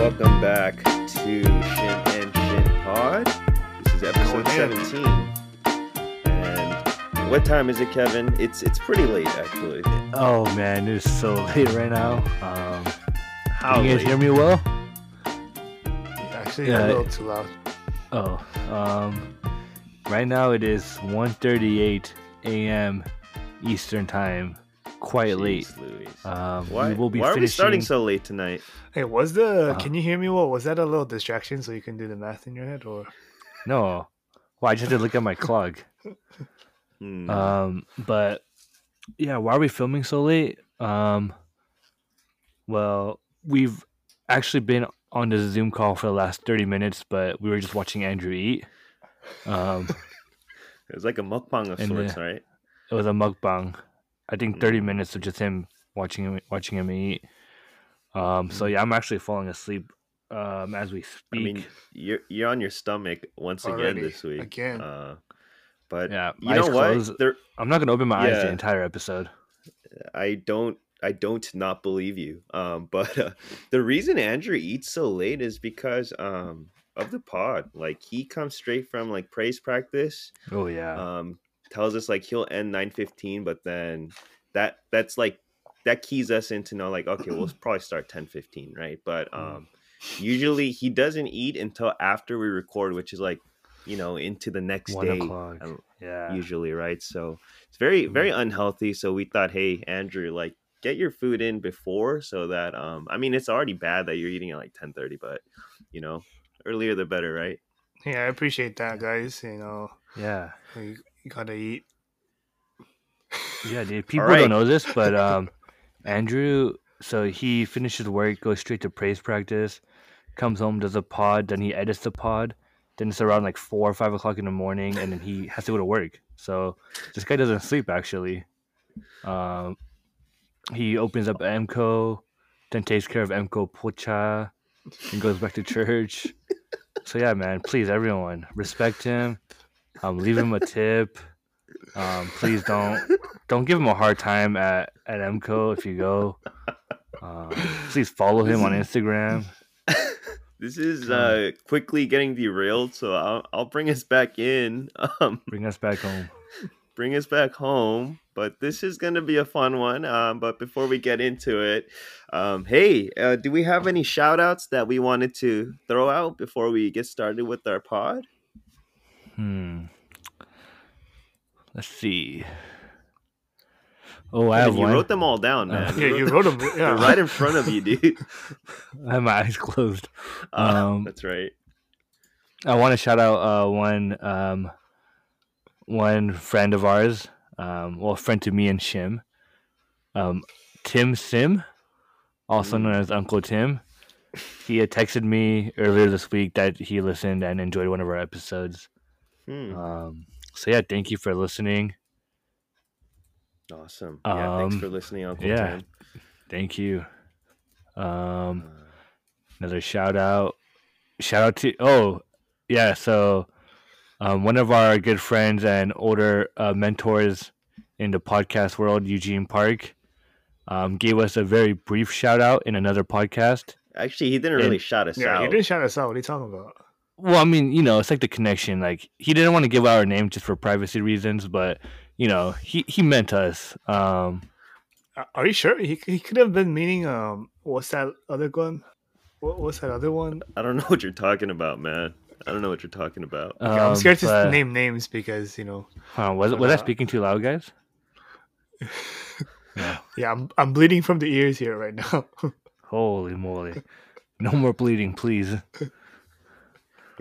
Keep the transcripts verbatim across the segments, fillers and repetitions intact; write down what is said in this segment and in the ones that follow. welcome back to Shim and Shim Pod. This is episode seventeen. And what time is it, Kevin? It's it's pretty late, actually. Oh man, it's so late right now. Um, How can you guys late? Hear me well? Actually, yeah, a little too loud. Oh, um, right now it is one thirty-eight a m Eastern Time. Quite Jeez, late. Louise. Um, why we will be why are finishing... we starting so late tonight? Hey, was the? Uh, can you hear me? Well, was that a little distraction so you can do the math in your head, or no? Well, I just had to look at my clock. Mm. Um, but yeah, why are we filming so late? Um, well, we've actually been on this Zoom call for the last thirty minutes, but we were just watching Andrew eat. Um, it was like a mukbang of sorts, the, right? It was a mukbang. I think thirty minutes of just him watching him watching him eat. Um, so yeah, I'm actually falling asleep um, as we speak. I mean, you're you're on your stomach once Already. again this week. Again, uh, but yeah, you know what? There, I'm not gonna open my yeah, eyes the entire episode. I don't. I don't not believe you. Um, but uh, the reason Andrew eats so late is because um, of the pod. Like he comes straight from like praise practice. Oh yeah. Um, tells us like he'll end nine fifteen, but then that that's like that keys us into know like, okay, we'll probably start ten fifteen, right? But um usually he doesn't eat until after we record, which is like, you know, into the next One day o'clock. Yeah, usually, right? So it's very very unhealthy. So we thought, hey Andrew, like get your food in before, so that um I mean, it's already bad that you're eating at like ten thirty, but you know, earlier the better, right? Yeah, I appreciate that, guys. You know, yeah, like, you gotta eat. Yeah, dude. People right. don't know this, but um, Andrew, so he finishes work, goes straight to praise practice, comes home, does a pod, then he edits the pod. Then it's around like four or five o'clock in the morning, and then he has to go to work. So this guy doesn't sleep, actually. Um, he opens up M C O, then takes care of M C O Pocha, and goes back to church. So yeah, man, please, everyone, respect him. Um, leave him a tip. Um, please don't don't give him a hard time at, at M C O if you go. Um, please follow him on Instagram. This is uh, quickly getting derailed, so I'll, I'll bring us back in. Um, bring us back home. Bring us back home. But this is going to be a fun one. Um, but before we get into it, um, hey, uh, do we have any shout outs that we wanted to throw out before we get started with our pod? Hmm. Let's see. Oh, I, I have mean, you one. You wrote them all down, man. Uh, yeah, you wrote them. Them yeah. They're right in front of you, dude. I have my eyes closed. Uh, um, that's right. I want to shout out uh, one um, one friend of ours, um, well, friend to me and Shim, um, Tim Sim, also mm. known as Uncle Tim. He had texted me earlier this week that he listened and enjoyed one of our episodes. Hmm. Um, so yeah, thank you for listening. Awesome. Yeah, um, thanks for listening, Uncle yeah, Tim. Thank you. Um, uh, another shout out. Shout out to oh yeah, so um, one of our good friends and older uh, mentors in the podcast world, Eugene Park, um, gave us a very brief shout out in another podcast. Actually, he didn't really and, shout us yeah, out. Yeah, he didn't shout us out. What are you talking about? Well, I mean, you know, it's like the connection. Like, he didn't want to give out our name just for privacy reasons, but, you know, he, he meant us. Um, Are you sure? He he could have been meaning, um, what's that other one? What, what's that other one? I don't know what you're talking about, man. I don't know what you're talking about. Um, okay, I'm scared but, to name names because, you know. Huh, was was uh, I speaking too loud, guys? yeah. yeah, I'm I'm bleeding from the ears here right now. Holy moly. No more bleeding, please.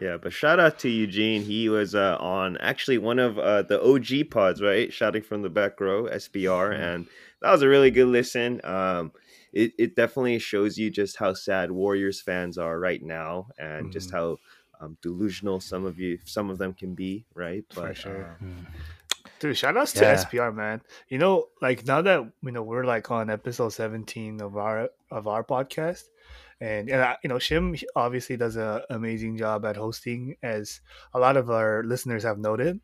Yeah, but shout out to Eugene. He was uh, on actually one of uh, the O G pods, right? Shouting from the back row, S B R. And that was a really good listen. Um, it, it definitely shows you just how sad Warriors fans are right now, and mm-hmm. just how um, delusional some of you, some of them can be, right? But, For sure. Um, Dude, shout outs yeah. to S P R, man. You know, like now that you know we're like on episode seventeen of our of our podcast, and and I, you know, Shim obviously does an amazing job at hosting, as a lot of our listeners have noted.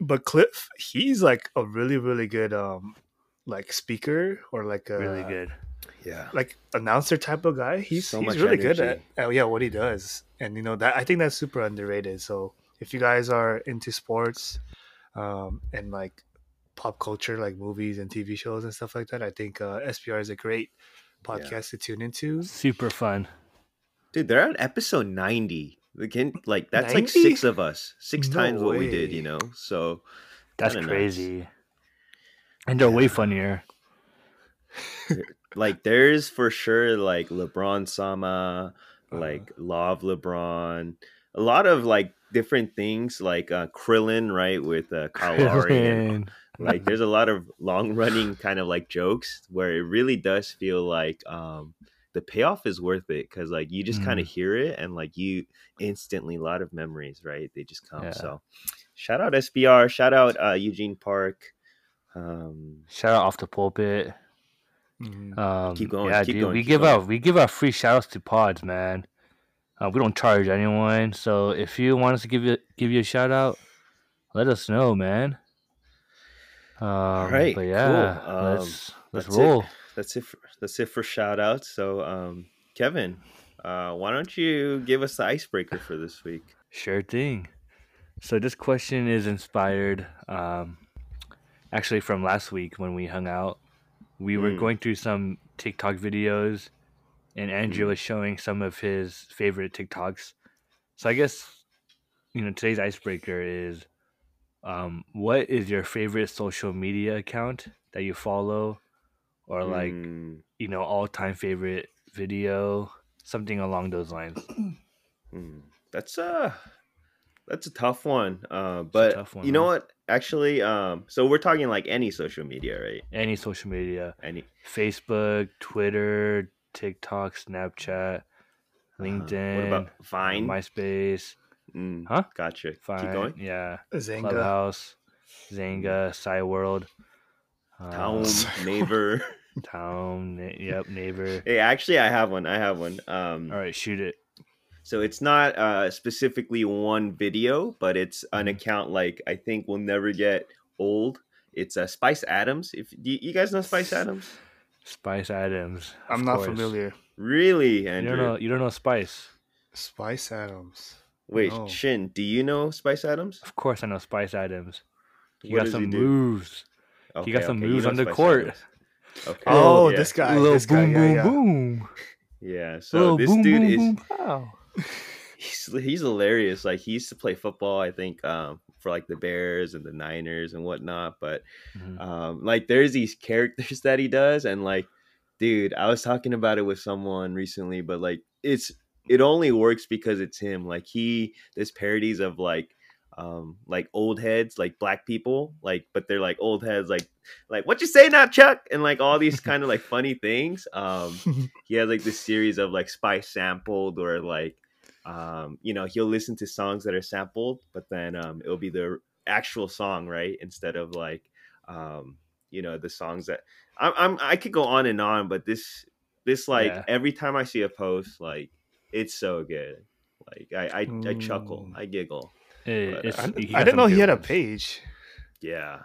But Cliff, he's like a really really good um like speaker or like a, really good yeah, like announcer type of guy. He's so he's really energy. good at, at yeah what he does, and you know that I think that's super underrated. So if you guys are into sports, um, and like pop culture, like movies and T V shows and stuff like that, I think uh, S B R is a great podcast yeah. to tune into. Super fun, dude. They're on episode ninety. Again, like that's ninety? Like six of us, six no times way. What we did, you know. So that's crazy, nice. And they're yeah. way funnier. Like there's for sure like LeBron Sama, like uh, Love LeBron, a lot of like different things like uh, Krillin, right, with uh, Kyle Lowry. Like there's a lot of long running kind of like jokes where it really does feel like um, the payoff is worth it because like you just mm. kind of hear it and like you instantly a lot of memories, right? They just come. Yeah. So shout out S B R, shout out uh, Eugene Park, um, shout out Off The Pulpit. Mm-hmm. Um, keep going, yeah, keep dude, going we keep give going. out we give out free shout outs to pods, man. Uh, we don't charge anyone, so if you want us to give you give you a shout out, let us know, man. Um, all right, but yeah, cool. um, let's let's that's roll. It. That's it. For, that's it for shout outs. So, um, Kevin, uh, why don't you give us the icebreaker for this week? Sure thing. So this question is inspired, um, actually from last week when we hung out. We were mm. going through some TikTok videos, and Andrew mm. was showing some of his favorite TikToks. So I guess, you know, today's icebreaker is, um, what is your favorite social media account that you follow, or like, mm. you know, all-time favorite video, something along those lines. Mm. That's a that's a tough one. Uh, but tough one, you know man. What? Actually, um, so we're talking like any social media, right? Any social media, any Facebook, Twitter, TikTok, Snapchat, LinkedIn. Uh, what about Vine, MySpace? Mm, huh? Gotcha. Vine, keep going. Yeah. Zynga, Clubhouse, Zynga, SciWorld, um, Town, Naver, Town. Na- yep, Naver. Hey, actually, I have one. I have one. Um, All right, shoot it. So it's not uh, specifically one video, but it's an account like I think will never get old. It's uh, Spice Adams. If you, you guys know Spice Adams, Spice Adams. I'm not course. familiar. Really, Andrew? You don't know, you don't know Spice. Spice Adams. Wait, no. Shin, do you know Spice Adams? Of course, I know Spice Adams. He what got some he moves. Okay, he got some okay. moves on the Spice court. Adams. Okay. Oh, yeah. this guy! Little this boom, guy, boom, yeah, boom. Yeah. So Little this boom, dude boom, is. Boom, wow. He's, he's hilarious. Like he used to play football, I think, um, for like the Bears and the Niners and whatnot. But mm-hmm. um, like there's these characters that he does, and like, dude, I was talking about it with someone recently, but like it's it only works because it's him. Like he there's parodies of like um like old heads, like black people, like but they're like old heads, like like what you say now, Chuck, and like all these kind of like funny things. Um, he has like this series of like Spice sampled or like. Um, you know, he'll listen to songs that are sampled, but then um, it'll be the actual song, right? Instead of like, um, you know, the songs that I'm, I'm, I could go on and on, but this, this like yeah. every time I see a post, like it's so good. Like I, I, mm. I chuckle, I giggle. Hey, but, uh, I, I didn't know he had ones. a page. Yeah.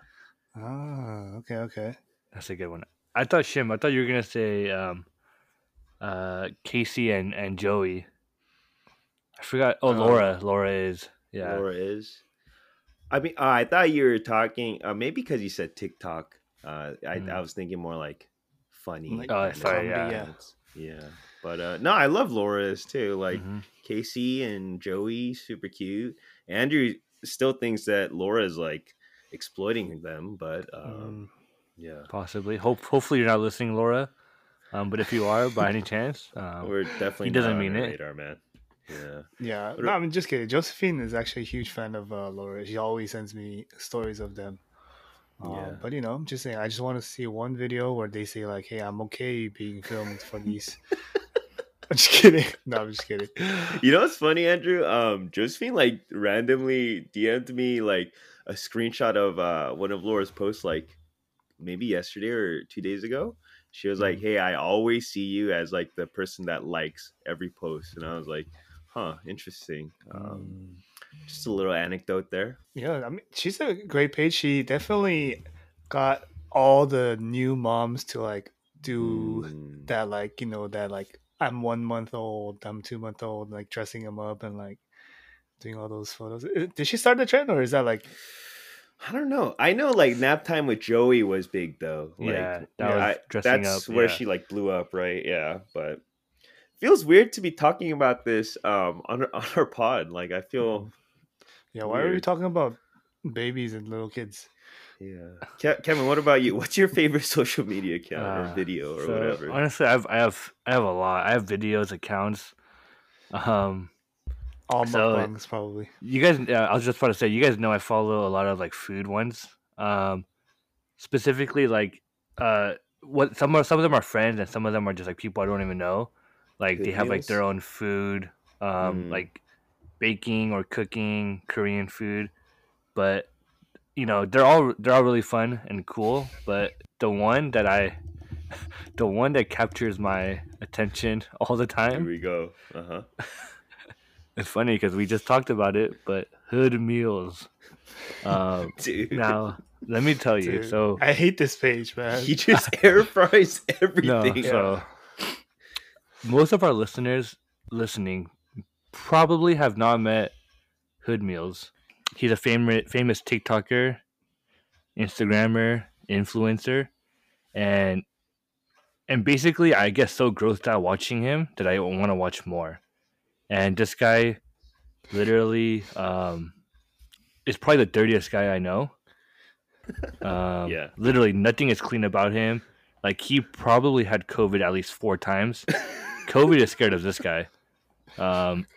Oh, okay, okay. That's a good one. I thought Shim, I thought you were gonna say um, uh, Casey and, and Joey. I forgot. Oh, Laura. Um, Laura is. Yeah. Laura is. I mean, uh, I thought you were talking, uh, maybe because you said TikTok. Uh, I, mm. I was thinking more like funny. Like, oh, sorry. Yeah. yeah. Yeah. But uh, no, I love Laura's too. Like mm-hmm. Casey and Joey, super cute. Andrew still thinks that Laura is like exploiting them, but um, mm. yeah. Possibly. Hope. Hopefully you're not listening, Laura. Um, but if you are, by any chance, um, we're definitely he doesn't not mean on our it. radar, man. Yeah. Yeah. No, I'm just kidding. Josephine is actually a huge fan of uh, Laura. She always sends me stories of them. Um, yeah. But you know, I'm just saying, I just want to see one video where they say like, "Hey, I'm okay being filmed for these." I'm just kidding. No, I'm just kidding. You know what's funny, Andrew? Um, Josephine like randomly D M'd me like a screenshot of uh, one of Laura's posts, like maybe yesterday or two days ago. She was like, "Hey, I always see you as like the person that likes every post," and I was like. Huh, interesting. Um, just a little anecdote there. Yeah, I mean, she's a great page. She definitely got all the new moms to like do mm. that, like, you know, that like I'm one month old, I'm two month old, like dressing him up and like doing all those photos. Did she start the trend, or is that like? I don't know. I know like nap time with Joey was big though. Like, yeah, that was I, dressing that's up, where yeah. she like blew up, right? Yeah, but it feels weird to be talking about this um on our, on our pod. Like I feel. Yeah, why weird. Are we talking about babies and little kids? Yeah, Kevin. What about you? What's your favorite social media account uh, or video or so, whatever? Honestly, I've I have I have a lot. I have videos, accounts. Um. All so, mukbangs, probably. You guys, uh, I was just about to say, you guys know I follow a lot of like food ones, um, specifically like uh, what some are, some of them are friends and some of them are just like people I don't even know. Like Hood they have meals? Like their own food, um, mm. like baking or cooking Korean food, but you know they're all they're all really fun and cool. But the one that I, the one that captures my attention all the time. Here we go. Uh huh. It's funny because we just talked about it, but Hood Meals. Um, Dude. Now, let me tell you. Dude, so I hate this page, man. He just air fries everything. No, so most of our listeners listening probably have not met Hood Meals. He's a fam- famous TikToker, Instagrammer, influencer, and and basically, I get so grossed out watching him that I want to watch more. And this guy literally um, is probably the dirtiest guy I know. Um, yeah. Literally nothing is clean about him. Like, he probably had COVID at least four times. COVID is scared of this guy. Um,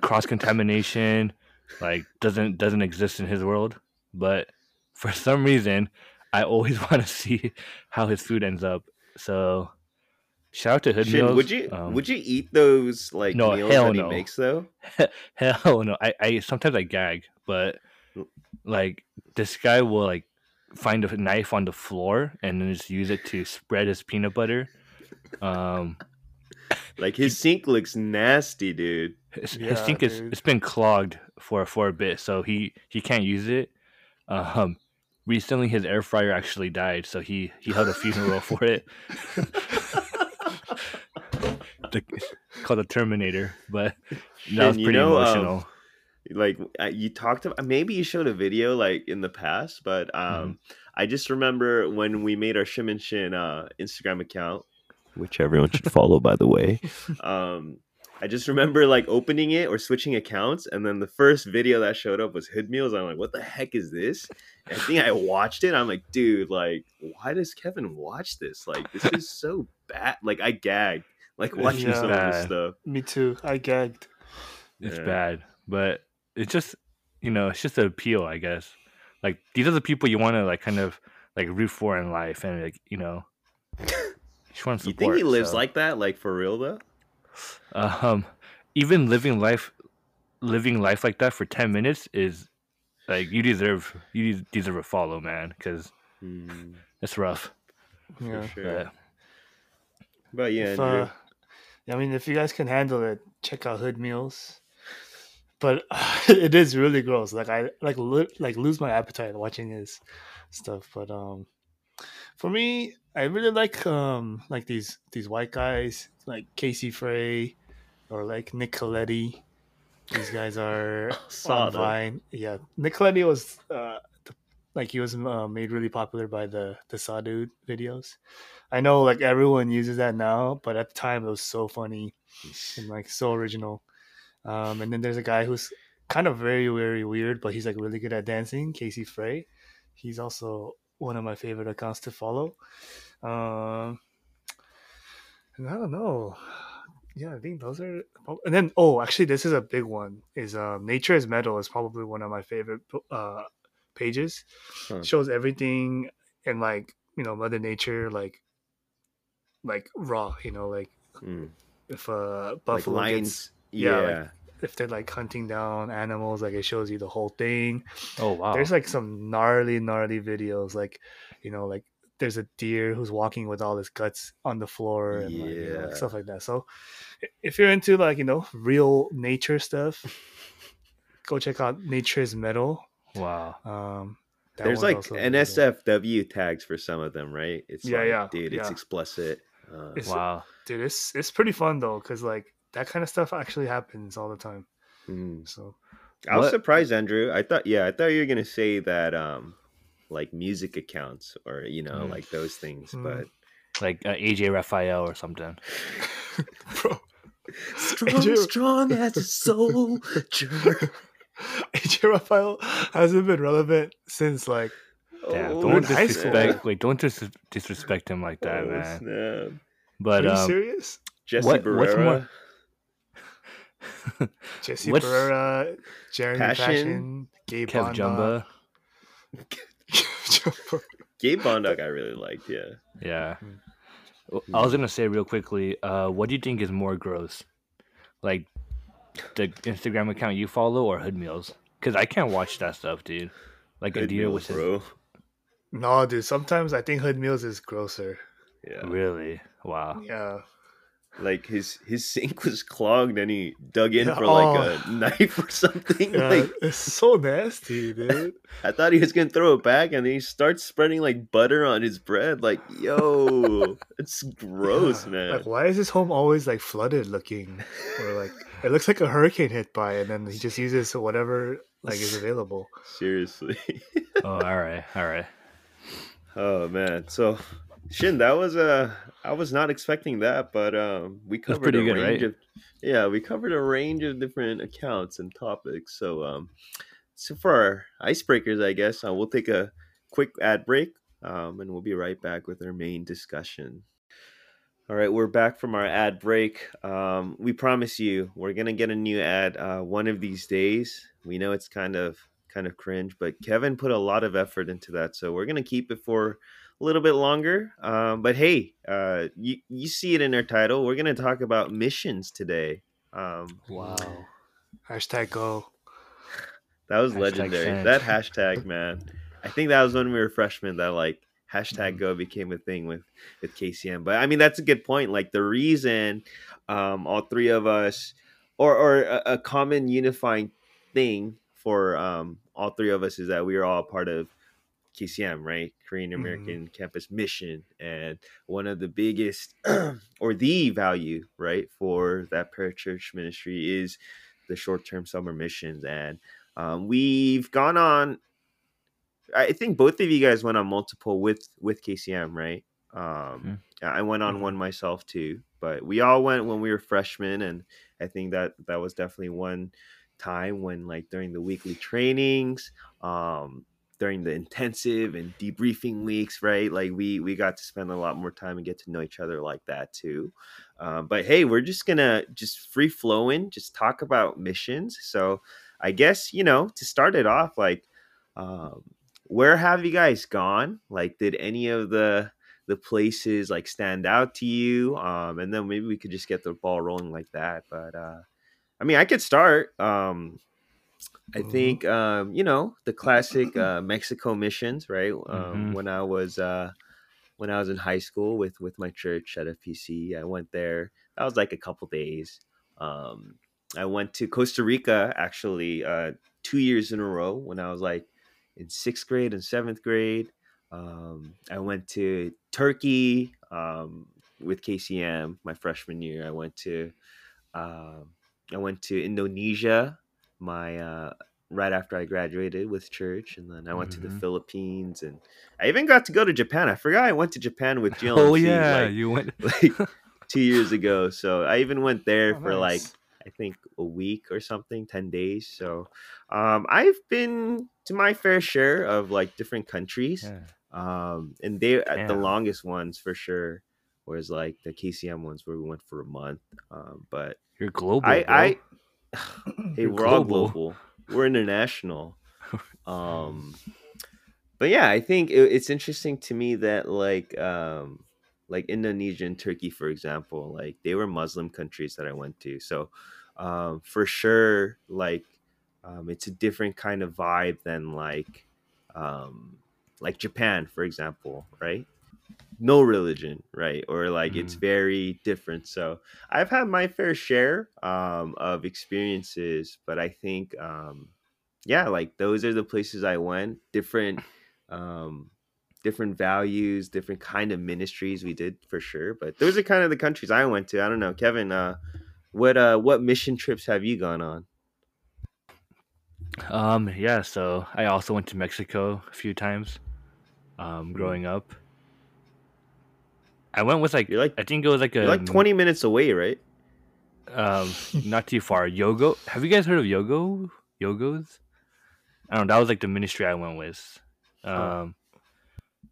cross-contamination, like, doesn't doesn't exist in his world. But for some reason, I always want to see how his food ends up. So... Shout out to Hood Shim, Meals. Would you um, would you eat those like no, meals that no. he makes though? Hell no. I, I sometimes I gag, but like this guy will like find a knife on the floor and then just use it to spread his peanut butter. Um, like his sink looks nasty, dude. His, yeah, his sink dude. is it's been clogged for for a bit, so he, he can't use it. Um, recently his air fryer actually died, so he, he held a funeral for it. The, called the Terminator, but that was pretty you know, emotional. Um, like you talked about, maybe you showed a video like in the past, but um, mm-hmm. I just remember when we made our Shim and Shin uh, Instagram account, which everyone should follow, by the way. Um, I just remember like opening it or switching accounts, and then the first video that showed up was Hood Meals. I'm like, what the heck is this? And I think I watched it. I'm like, dude, like, why does Kevin watch this? Like, this is so bad. Like, I gagged. Like watching yeah. some of this stuff. Me too. I gagged. It's yeah. bad, but it's just, you know, it's just an appeal, I guess. Like these are the people you want to like kind of like root for in life, and like you know, you just want to support. You think he lives so. Like that, like for real though? Uh, um, even living life, living life like that for ten minutes is like you deserve you deserve a follow, man, because mm. it's rough. Yeah. For sure. But, but yeah. If, uh, I mean, if you guys can handle it, check out Hood Meals. But uh, it is really gross. Like I like lo- like lose my appetite watching his stuff. But um, for me, I really like um like these these white guys like Casey Frey or like Nick Coletti. These guys are on Vine. Yeah, Nick Coletti was uh the, like he was uh, made really popular by the the Sawdude videos. I know, like everyone uses that now, but at the time it was so funny and like so original. Um, and then there's a guy who's kind of very, very weird, but he's like really good at dancing, Casey Frey. He's also one of my favorite accounts to follow. Um, and I don't know. Yeah, I think those are. And then oh, actually, this is a big one. Is um, Nature is Metal is probably one of my favorite uh, pages. Huh. Shows everything and like you know Mother Nature like. Like raw, you know, like mm. if uh buffalo like lions, gets, yeah, yeah. Like if they're like hunting down animals, like it shows you the whole thing. Oh wow! There's like some gnarly, gnarly videos, like you know, like there's a deer who's walking with all his guts on the floor and yeah. like, you know, like stuff like that. So if you're into like you know real nature stuff, go check out Nature is Metal. Wow. Um, That There's like N S F W tags for some of them, right? It's yeah, like, yeah, dude, yeah. it's explicit. Uh, it's, wow, dude, it's it's pretty fun though, because like that kind of stuff actually happens all the time. Mm. So I was but, surprised, Andrew. I thought, yeah, I thought you were gonna say that, um, like music accounts or you know, mm. like those things, mm. but like uh, A J Raphael or something, bro. Strong, strong as a soldier. A J Raphael hasn't been relevant since like yeah, don't disrespect like don't dis- disrespect him like that, oh, man. Snap. But are you um, serious? Jesse what, Barrera, more... Jesse Barrera, Jeremy Passion, Passion Gabe Jumba, Gabe Bondock I really liked, yeah, yeah. I was gonna say real quickly, uh, what do you think is more gross, like? The Instagram account you follow or Hood Meals? Because I can't watch that stuff, dude. Like Hood a deer with his... bro. No, dude. Sometimes I think Hood Meals is grosser. Yeah. Really? Wow. Yeah. Like his his sink was clogged and he dug in yeah. for like oh. a knife or something. Yeah, like it's so nasty, dude. I thought he was gonna throw it back and then he starts spreading like butter on his bread. Like, yo, it's gross, yeah. man. Like, why is his home always like flooded looking? Or like it looks like a hurricane hit by and then he just uses whatever like is available. Seriously. oh, all right, all right. Oh man. So Shin, that was a. I was not expecting that, but um, we covered a good, range right? of, yeah, we covered a range of different accounts and topics. So, um, so for our icebreakers, I guess uh, we'll take a quick ad break, um, and we'll be right back with our main discussion. All right, we're back from our ad break. Um, we promise you, we're gonna get a new ad uh, one of these days. We know it's kind of kind of cringe, but Kevin put a lot of effort into that, so we're gonna keep it for. A little bit longer, um, but hey, uh, you you see it in our title. We're gonna talk about missions today. Um, wow! Hashtag go. That was hashtag legendary. Sand. That hashtag, man. I think that was when we were freshmen that like hashtag go became a thing with with K C M. But I mean, that's a good point. Like the reason um, all three of us, or or a, a common unifying thing for um, all three of us is that we are all part of. K C M, right? Korean American mm. Campus Mission. And one of the biggest or the value, right, for that parachurch ministry is the short-term summer missions. And um, we've gone on, I think both of you guys went on multiple with, with K C M, right? Um, mm. I went on mm. one myself too, but we all went when we were freshmen. And I think that that was definitely one time when like during the weekly trainings, um, during the intensive and debriefing weeks, right? Like we we got to spend a lot more time and get to know each other like that too. Um, but hey, we're just gonna just free flowing, just talk about missions. So I guess, you know, to start it off, like um, where have you guys gone? Like did any of the the places like stand out to you? Um, and then maybe we could just get the ball rolling like that. But uh, I mean, I could start. Um, I think, um, you know, the classic uh, Mexico missions, right? Um, mm-hmm. When I was uh, when I was in high school with, with my church at F P C, I went there. That was like a couple days. Um, I went to Costa Rica, actually, uh, two years in a row when I was like in sixth grade and seventh grade. Um, I went to Turkey um, with K C M my freshman year. I went to uh, I went to Indonesia. My uh, right after I graduated with church, and then I went mm-hmm. to the Philippines, and I even got to go to Japan. I forgot I went to Japan with G L M C. Oh yeah, like, you went like two years ago. So I even went there oh, for nice. like I think a week or something, ten days. So um, I've been to my fair share of like different countries, yeah. um, and they yeah. the longest ones for sure. Whereas like the K C M ones where we went for a month, um, but you're global. I. Bro. I hey, You're we're global. all global. We're international. Um, but yeah, I think it, it's interesting to me that like um, like Indonesia and Turkey, for example, like they were Muslim countries that I went to. So um, for sure, like um, it's a different kind of vibe than like um, like Japan, for example, right? No religion, right? Or like mm. it's very different. So I've had my fair share um of experiences, but I think um yeah, like those are the places I went. Different um, different values, different kind of ministries we did for sure. But those are kind of the countries I went to. I don't know, Kevin, uh, what uh, what mission trips have you gone on? Um, yeah, so I also went to Mexico a few times um, growing up. I went with like, like I think it was like a like twenty minutes away, right? Um, not too far. Yogo. Have you guys heard of Yogo? Yogos? I don't know. That was like the ministry I went with. Um,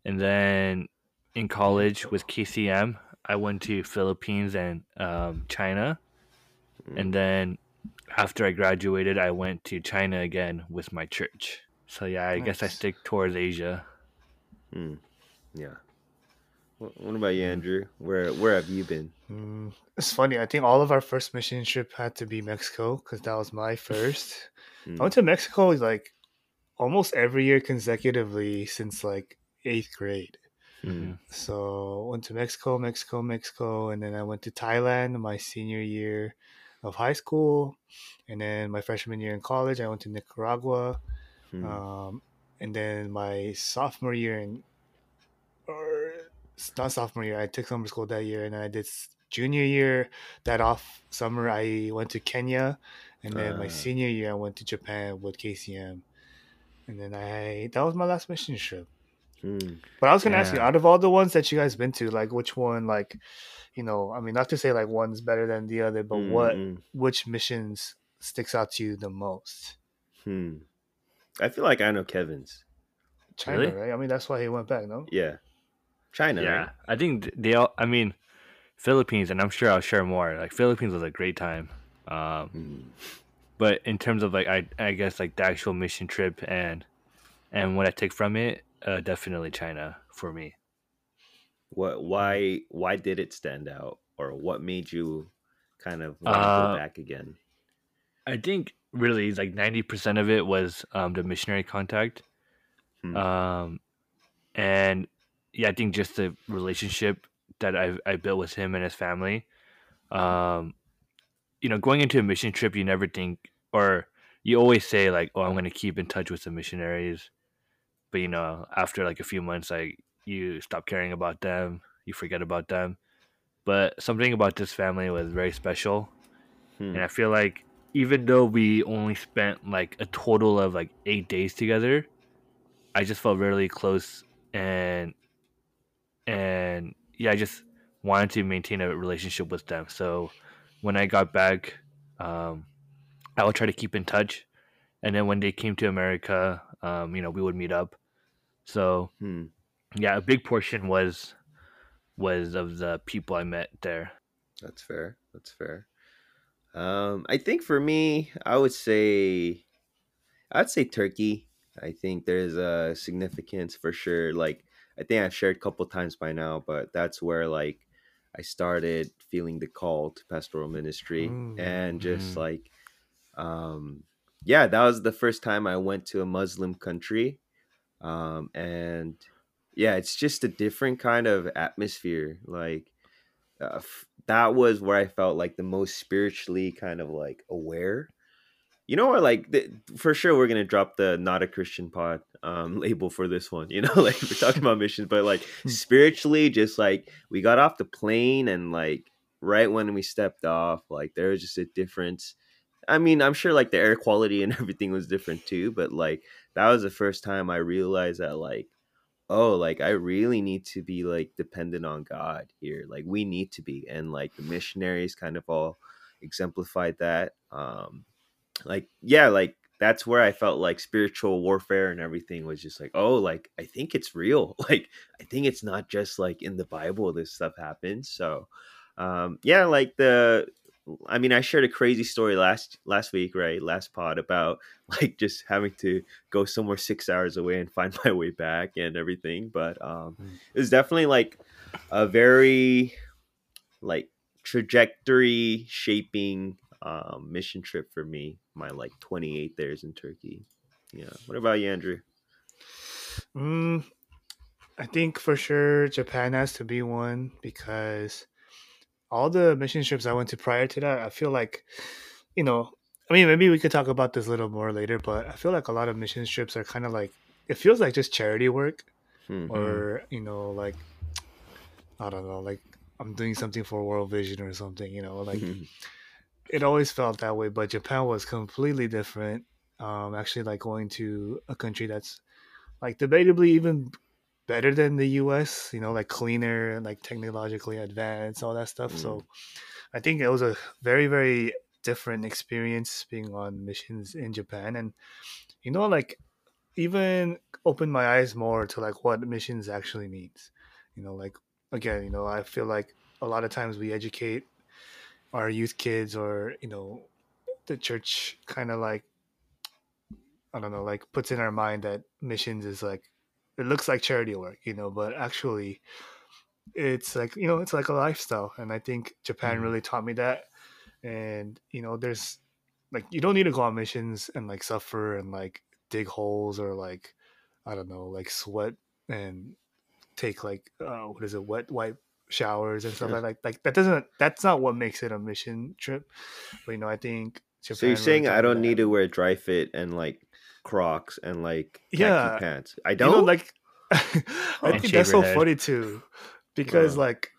and then in college with K C M, I went to Philippines and um, China. And then after I graduated, I went to China again with my church. So yeah, I nice. guess I stick towards Asia. Mm. Yeah. What about you, Andrew? Where where have you been? Mm, it's funny. I think all of our first mission trip had to be Mexico because that was my first. Mm. I went to Mexico like almost every year consecutively since like eighth grade. Mm. So went to Mexico, Mexico, Mexico. And then I went to Thailand my senior year of high school. And then my freshman year in college, I went to Nicaragua. Mm. Um, and then my sophomore year in or, not sophomore year. I took summer school that year, and I did junior year. That off summer, I went to Kenya, and then uh, my senior year, I went to Japan with K C M, and then I that was my last mission trip. Hmm. But I was gonna yeah. ask you, out of all the ones that you guys been to, like which one, like you know, I mean, not to say like one's better than the other, but mm-hmm. what which missions sticks out to you the most? Hmm. I feel like I know Kevin's China, really? Right? I mean, that's why he went back, no? Yeah. China, yeah. Right? I think they all. I mean, Philippines, and I'm sure I'll share more. Like Philippines was a great time, um, mm. but in terms of like, I, I guess like the actual mission trip and and what I take from it, uh, definitely China for me. What? Why? Why did it stand out, or what made you kind of want uh, to go back again? I think really like ninety percent of it was um, the missionary contact, mm. um, and. Yeah, I think just the relationship that I I built with him and his family. Um, you know, going into a mission trip, you never think, or you always say like, "Oh, I'm going to keep in touch with the missionaries," but you know, after like a few months, like you stop caring about them, you forget about them. But something about this family was very special, hmm. and I feel like even though we only spent like a total of like eight days together, I just felt really close and. And yeah, I just wanted to maintain a relationship with them. So when I got back, um, I would try to keep in touch. And then when they came to America, um, you know, we would meet up. So hmm. yeah, a big portion was was of the people I met there. That's fair. That's fair. Um, I think for me, I would say, I'd say Turkey. I think there's a significance for sure. Like, I think I've shared a couple times by now, but that's where like I started feeling the call to pastoral ministry mm, and just mm. like, um, yeah, that was the first time I went to a Muslim country. Um, and yeah, it's just a different kind of atmosphere. Like uh, f- that was where I felt like the most spiritually kind of like aware, you know, or like th- for sure, we're going to drop the not a Christian pod um, label for this one, you know, like we're talking about missions, but like spiritually, just like we got off the plane and like right when we stepped off, like there was just a difference. I mean, I'm sure like the air quality and everything was different too, but like that was the first time I realized that like, oh, like I really need to be like dependent on God here. Like we need to be. And like the missionaries kind of all exemplified that. Um, Like, yeah, like that's where I felt like spiritual warfare and everything was just like, oh, like, I think it's real. Like, I think it's not just like in the Bible, this stuff happens. So, um, yeah, like the, I mean, I shared a crazy story last, last week, right? Last pod about like just having to go somewhere six hours away and find my way back and everything. But um, mm. it was definitely like a very like trajectory shaping Um, mission trip for me, my like twenty-eight years in Turkey. Yeah. What about you, Andrew? Mm, I think for sure Japan has to be one because all the mission trips I went to prior to that, I feel like, you know, I mean, maybe we could talk about this a little more later, but I feel like a lot of mission trips are kind of like it feels like just charity work, mm-hmm. or, you know, like, I don't know, like I'm doing something for World Vision or something, you know, like mm-hmm. it always felt that way. But Japan was completely different. Um, actually, like going to a country that's like debatably even better than the U S, you know, like cleaner, like technologically advanced, all that stuff. Mm. So I think it was a very, very different experience being on missions in Japan. And, you know, like even opened my eyes more to like what missions actually means. You know, like, again, you know, I feel like a lot of times we educate our youth kids, or, you know, the church kind of like, I don't know, like puts in our mind that missions is like, it looks like charity work, you know, but actually it's like, you know, it's like a lifestyle. And I think Japan mm-hmm. really taught me that. And, you know, there's like, you don't need to go on missions and like suffer and like dig holes or like, I don't know, like sweat and take like, uh, what is it? Wet wipe showers and stuff yeah. like that. Like that doesn't, that's not what makes it a mission trip. But, you know, I think Japan. So you're really saying I don't need to wear dry fit and like Crocs and like khaki yeah. pants. I don't, you know, like I think that's so head. funny too, because yeah. like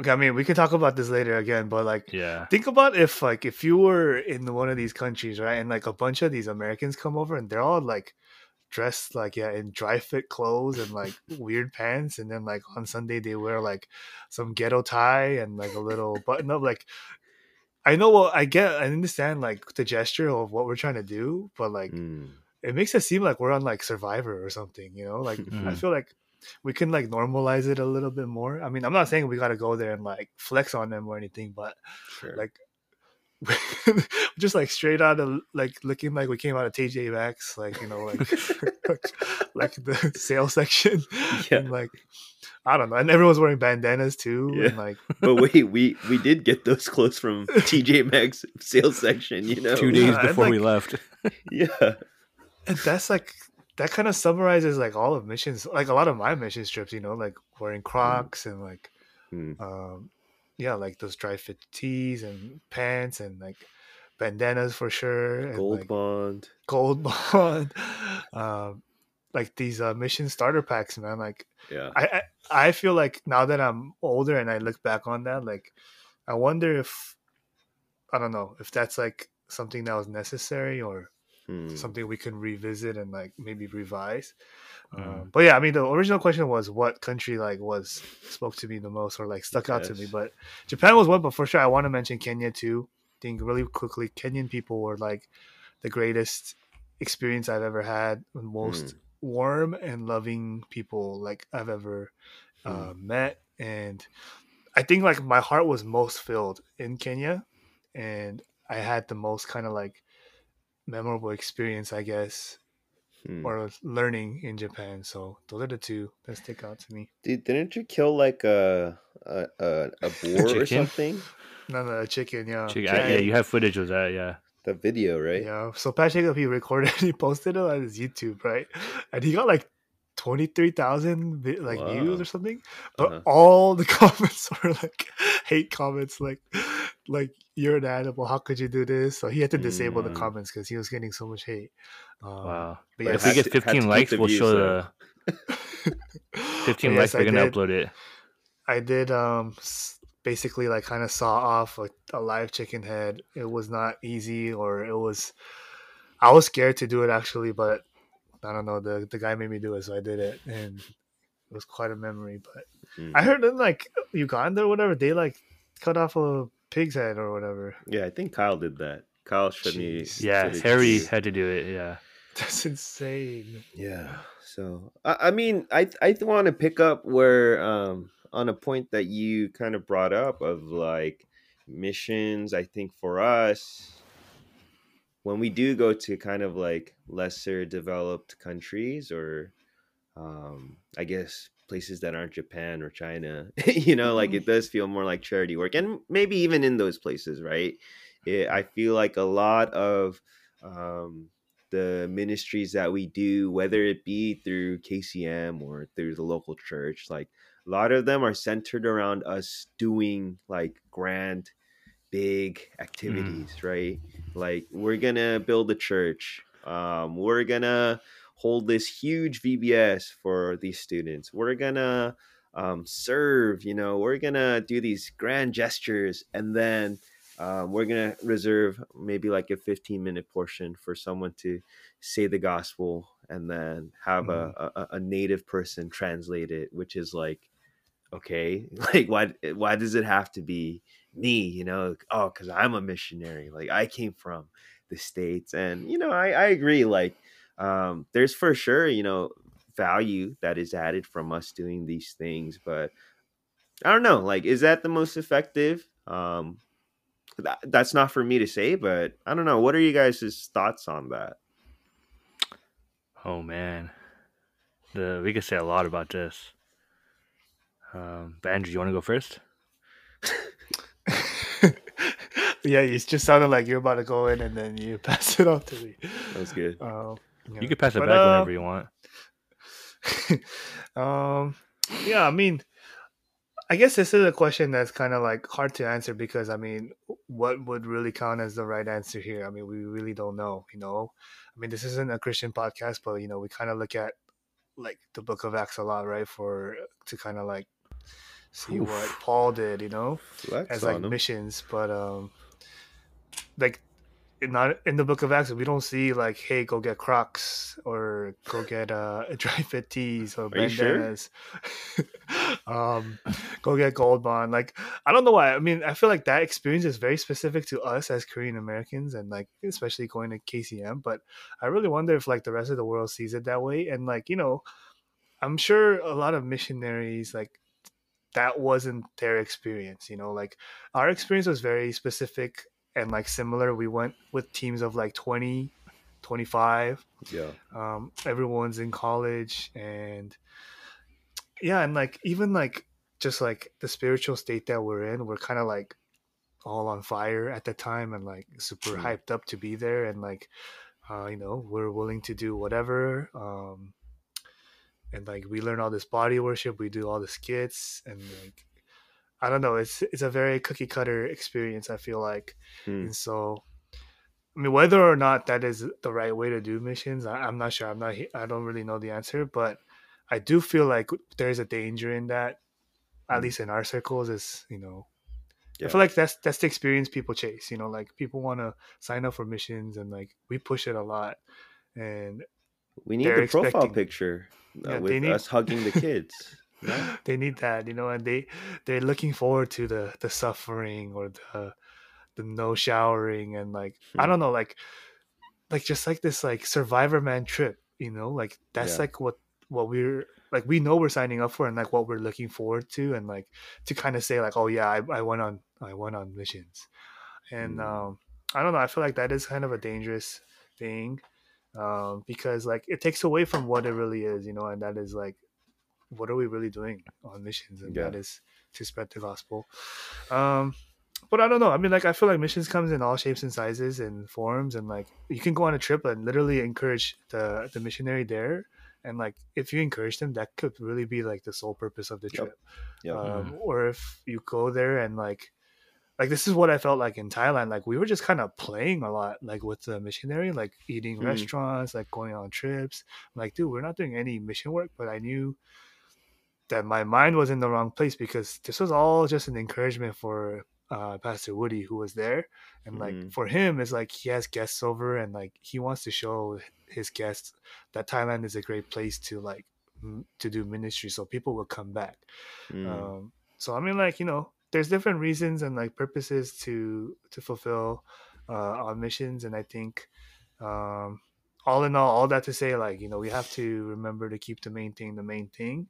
okay, I mean we can talk about this later again, but like yeah. think about if like if you were in one of these countries, right, and like a bunch of these Americans come over and they're all like dressed like yeah in dry fit clothes and like weird pants, and then like on Sunday they wear like some ghetto tie and like a little button up. Like I know what I get. I understand like the gesture of what we're trying to do, but like mm. it makes it seem like we're on like Survivor or something, you know, like mm. I feel like we can like normalize it a little bit more. I mean, I'm not saying we got to go there and like flex on them or anything, but sure. like just like straight out of like looking like we came out of T J Maxx, like, you know, like like the sale section yeah. and like I don't know, and everyone's wearing bandanas too yeah. and like but wait, we we did get those clothes from T J Maxx sale section, you know, two days yeah, before like, we left yeah and that's like that kind of summarizes like all of missions, like a lot of my mission trips, you know, like wearing Crocs mm. and like mm. um yeah, like those dry fit tees and pants and like bandanas for sure. And Gold like Bond. Gold Bond. Um, like these uh, mission starter packs, man. Like, yeah. I, I I feel like now that I'm older and I look back on that, like, I wonder if, I don't know, if that's like something that was necessary or hmm. something we can revisit and like maybe revise. Um, but yeah, I mean, the original question was what country like was spoke to me the most or like stuck yes. out to me. But Japan was one, but for sure, I want to mention Kenya too. I think really quickly, Kenyan people were like the greatest experience I've ever had. The most mm. warm and loving people like I've ever mm. uh, met. And I think like my heart was most filled in Kenya. And I had the most kind of like memorable experience, I guess. Hmm. Or learning in Japan. So those are the two that stick out to me. Dude, didn't you kill like a a, a, a boar a or something? No, no, a chicken, yeah. Chicken. Yeah, you have footage of that, yeah. The video, right? Yeah. So Patrick, he recorded, he posted it on his YouTube, right? And he got like twenty-three thousand like wow. views or something. But uh-huh. all the comments were like hate comments, like like you're an animal, how could you do this? So he had to disable mm. the comments because he was getting so much hate. Um, wow. But yeah, if we get fifteen to, likes, we'll views, show so. the fifteen yes, likes, we're going to upload it. I did um, basically like kind of saw off a, a live chicken head. It was not easy, or it was, I was scared to do it actually, but I don't know, the, the guy made me do it, so I did it. And it was quite a memory. But mm. I heard in like Uganda or whatever, they like cut off a pig's head or whatever. Yeah, I think Kyle did that. Kyle showed Jeez. me. Yeah, Harry had to do it. Yeah, that's insane. Yeah. So I, I mean, I I want to pick up where um on a point that you kind of brought up of like missions. I think for us, when we do go to kind of like lesser developed countries or, um, I guess, places that aren't Japan or China, you know, like it does feel more like charity work. And maybe even in those places, right? It, I feel like a lot of um, the ministries that we do, whether it be through K C M or through the local church, like a lot of them are centered around us doing like grand, big activities, mm. right? Like we're going to build a church. Um, we're going to hold this huge V B S for these students. We're gonna um, serve, you know, we're gonna do these grand gestures, and then um, we're gonna reserve maybe like a fifteen minute portion for someone to say the gospel, and then have mm-hmm. a, a, a native person translate it, which is like, okay, like why why does it have to be me? You know, oh, because I'm a missionary. Like I came from the States, and you know, I, I agree. Like um, there's for sure, you know, value that is added from us doing these things, but I don't know. Like, is that the most effective? Um, that, that's not for me to say, but I don't know. What are you guys' thoughts on that? Oh man, the, we could say a lot about this. Um, but Andrew, you want to go first? Yeah, you just sounded like you're about to go in, and then you pass it off to me. That was good. Um, you know, can pass it but, back uh, whenever you want. um, yeah, I mean, I guess this is a question that's kind of like hard to answer, because I mean, what would really count as the right answer here? I mean, we really don't know. You know, I mean, this isn't a Christian podcast, but you know, we kind of look at like the Book of Acts a lot, right? For to kind of like. See Oof. What Paul did, you know, Flex as like missions. But um, like not in the Book of Acts, we don't see like, hey, go get Crocs or go get uh, dry fit tees or bandanas. Sure? um, go get Gold Bond. Like, I don't know why. I mean, I feel like that experience is very specific to us as Korean Americans, and like especially going to K C M. But I really wonder if like the rest of the world sees it that way. And like, you know, I'm sure a lot of missionaries like. That wasn't their experience, you know, like our experience was very specific and like similar. We went with teams of like twenty, twenty-five. Yeah. Um, everyone's in college, and yeah. And like, even like, just like the spiritual state that we're in, we're kind of like all on fire at the time, and like super mm-hmm. hyped up to be there. And like, uh, you know, we're willing to do whatever, um, and like we learn all this body worship, we do all the skits, and like I don't know, it's it's a very cookie cutter experience, I feel like. Mm. And so, I mean, whether or not that is the right way to do missions, I, I'm not sure. I'm not. I don't really know the answer, but I do feel like there's a danger in that. Mm. At least in our circles, is you know, yeah. I feel like that's that's the experience people chase. You know, like people want to sign up for missions, and like we push it a lot, and we need the profile picture. Uh, yeah, with they need... us hugging the kids. Yeah. They need that, you know, and they, they're looking forward to the, the suffering or the the no showering, and like hmm. I don't know, like like just like this like Survivor Man trip, you know, like that's yeah. like what, what we're like we know we're signing up for, and like what we're looking forward to, and like to kind of say like, oh yeah, I, I went on I went on missions. And hmm. um I don't know, I feel like that is kind of a dangerous thing. Um, because like it takes away from what it really is, you know, and that is like, what are we really doing on missions? And yeah. that is to spread the gospel. Um, but I don't know. I mean, like I feel like missions comes in all shapes and sizes and forms, and like you can go on a trip and literally encourage the the missionary there, and like if you encourage them, that could really be like the sole purpose of the trip. Yep. Yep. Um, mm-hmm. Or if you go there and like. Like, this is what I felt like in Thailand. Like, we were just kind of playing a lot, like, with the missionary, like, eating mm. restaurants, like, going on trips. I'm like, dude, we're not doing any mission work. But I knew that my mind was in the wrong place, because this was all just an encouragement for uh, Pastor Woody, who was there. And, like, mm. for him, it's like he has guests over, and, like, he wants to show his guests that Thailand is a great place to, like, m- to do ministry. So people will come back. Mm. Um, so, I mean, like, you know. There's different reasons and like purposes to to fulfill uh, our missions, and I think um, all in all, all that to say, like you know, we have to remember to keep the main thing the main thing.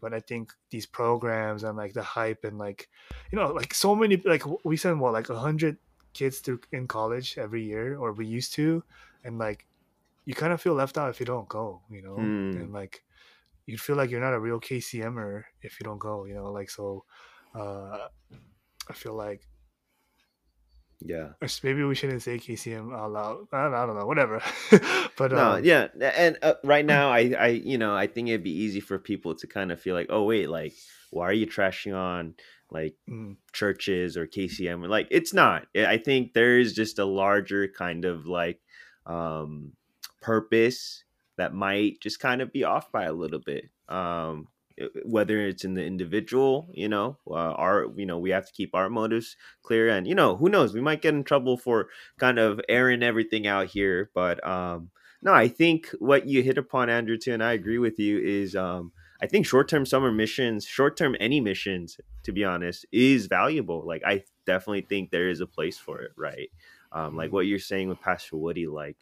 But I think these programs and like the hype and like you know, like so many like we send what like a hundred kids through in college every year, or we used to, and like you kind of feel left out if you don't go, you know, mm. and like you feel like you're not a real K C M-er if you don't go, you know, like so. Uh, I feel like, yeah, maybe we shouldn't say K C M out loud. I don't, I don't know, whatever. but no, um, yeah, and uh, right now, I, I, you know, I think it'd be easy for people to kind of feel like, oh wait, like why are you trashing on like mm. churches or K C M? Like it's not. I think there is just a larger kind of like um, purpose that might just kind of be off by a little bit. Um, whether it's in the individual, you know, uh, our, you know, we have to keep our motives clear, and, you know, who knows, we might get in trouble for kind of airing everything out here. But um, no, I think what you hit upon, Andrew, too, and I agree with you, is um, I think short-term summer missions, short-term any missions, to be honest, is valuable. Like, I definitely think there is a place for it. Right. Um, like what you're saying with Pastor Woody, like,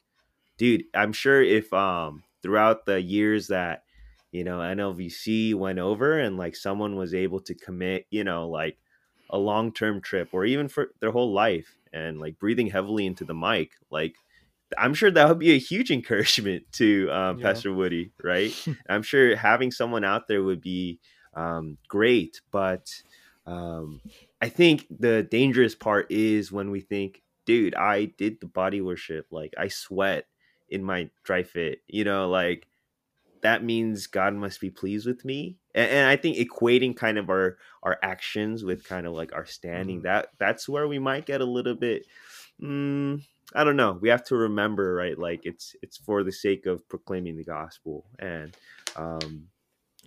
dude, I'm sure if um, throughout the years that, you know, N L V C went over and like someone was able to commit, you know, like a long-term trip or even for their whole life and like breathing heavily into the mic, like I'm sure that would be a huge encouragement to um, yeah. Pastor Woody. Right. I'm sure having someone out there would be um, great. But um, I think the dangerous part is when we think, dude, I did the body worship, like I sweat in my dry fit, you know, like, that means God must be pleased with me. And, and I think equating kind of our, our actions with kind of like our standing, that that's where we might get a little bit, mm, I don't know. We have to remember, right? Like it's, it's for the sake of proclaiming the gospel. And, um,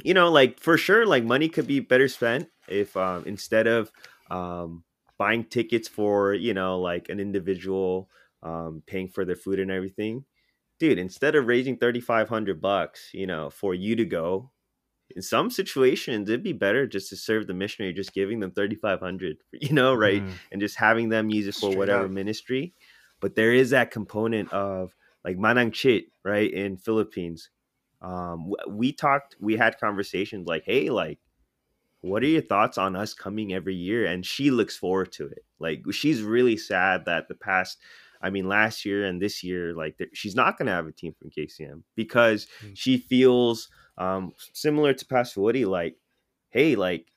you know, like for sure, like money could be better spent if um, instead of um, buying tickets for, you know, like an individual um, paying for their food and everything, dude, instead of raising thirty-five hundred bucks, you know, for you to go, in some situations, it'd be better just to serve the missionary, just giving them thirty-five hundred, you know, right? Mm. And just having them use it for Straight whatever up. Ministry. But there is that component of like Manang Chit, right? In Philippines, um, we talked, we had conversations like, hey, like, what are your thoughts on us coming every year? And she looks forward to it. Like, she's really sad that the past, I mean, last year and this year, like she's not going to have a team from K C M because mm-hmm. she feels um, similar to Pastor Woody. Like, hey, like,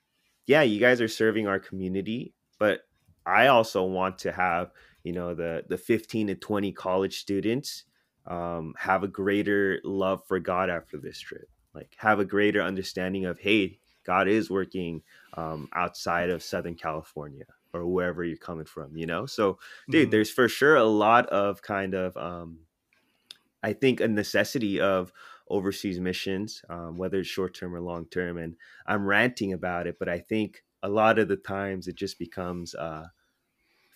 yeah, you guys are serving our community, but I also want to have, you know, the the fifteen to twenty college students um, have a greater love for God after this trip. Like, have a greater understanding of, hey, God is working um, outside of Southern California, or wherever you're coming from, you know? So, dude, mm-hmm. there's for sure a lot of kind of, um, I think, a necessity of overseas missions, um, whether it's short-term or long-term. And I'm ranting about it, but I think a lot of the times it just becomes uh,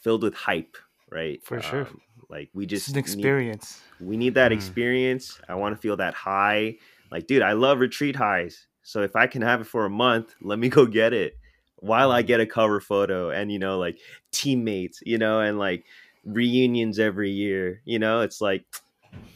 filled with hype, right? For um, sure. Like, we just it's an experience. Need, we need that mm. experience. I want to feel that high. Like, dude, I love retreat highs. So if I can have it for a month, let me go get it. While I get a cover photo and, you know, like teammates, you know, and like reunions every year, you know, it's like,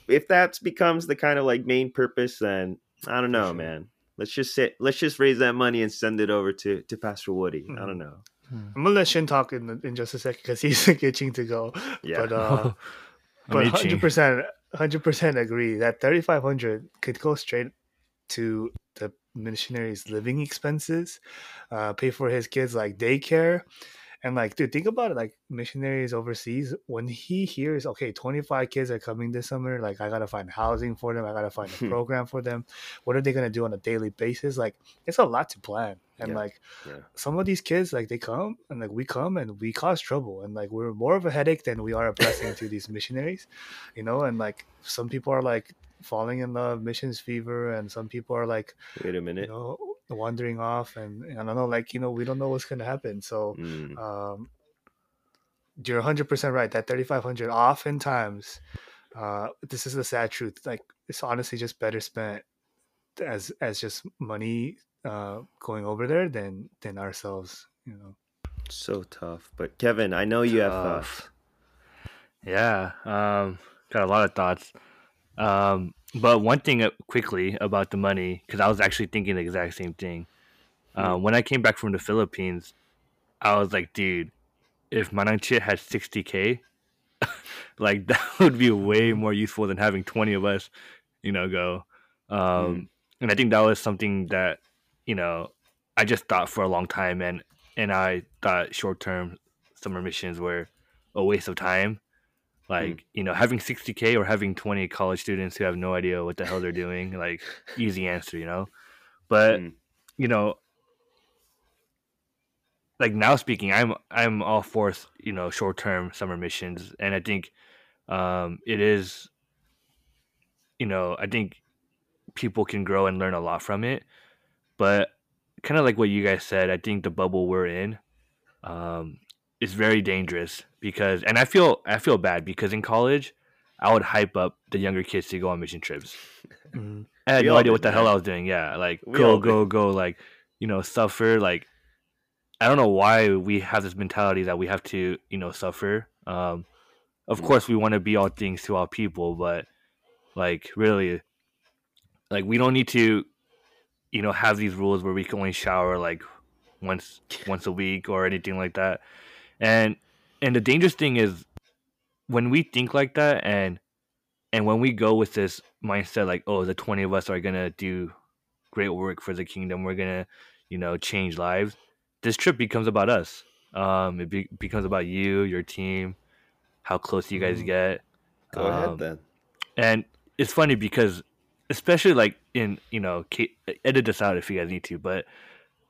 if that becomes the kind of like main purpose, then I don't know, man, let's just sit, let's just raise that money and send it over to, to Pastor Woody. Mm-hmm. I don't know. I'm going to let Shin talk in, in just a second because he's like itching to go. Yeah. But, uh, but one hundred percent, one hundred percent agree that thirty-five hundred could go straight to the missionary's living expenses, uh, pay for his kids like daycare, and like, dude, think about it. Like missionaries overseas, when he hears, okay, twenty-five kids are coming this summer, like I gotta find housing for them, I gotta find a program for them. What are they gonna do on a daily basis? Like, it's a lot to plan. And yeah, like yeah. some of these kids, like they come and like we come and we cause trouble, and like we're more of a headache than we are a blessing to these missionaries, you know. And like some people are like falling in love, missions fever, and some people are like, wait a minute, you know, wandering off, and, and I don't know, like, you know, we don't know what's gonna happen. So mm. um you're one hundred percent right that thirty-five hundred oftentimes uh this is the sad truth, like it's honestly just better spent as as just money uh going over there than than ourselves, you know. So tough. But Kevin, I know you tough. have thoughts. yeah um got a lot of thoughts. Um, but one thing quickly about the money, because I was actually thinking the exact same thing. Uh, when I came back from the Philippines, I was like, dude, if Manang Chit had sixty K, like that would be way more useful than having twenty of us, you know, go. Um, mm. And I think that was something that, you know, I just thought for a long time. And, and I thought short-term summer missions were a waste of time. Like, mm. you know, having sixty K or having twenty college students who have no idea what the hell they're doing, like, easy answer, you know? But, mm. you know, like now speaking, I'm I'm all for, you know, short-term summer missions. And I think um, it is, you know, I think people can grow and learn a lot from it. But kind of like what you guys said, I think the bubble we're in um, is very dangerous because, and I feel I feel bad because in college, I would hype up the younger kids to go on mission trips. Mm-hmm. I had we no idea what the that. hell I was doing. Yeah, like we go, go, go, like, you know, suffer. Like, I don't know why we have this mentality that we have to, you know, suffer. Um, of yeah. course, we want to be all things to all people, but like, really, like, we don't need to, you know, have these rules where we can only shower like once once a week or anything like that. And and the dangerous thing is when we think like that, and and when we go with this mindset like, oh, the twenty of us are gonna do great work for the kingdom, we're gonna, you know, change lives, this trip becomes about us. Um, it be- becomes about you, your team, how close you guys mm. get. Go um, ahead then. And it's funny because, especially like in, you know, edit this out if you guys need to, but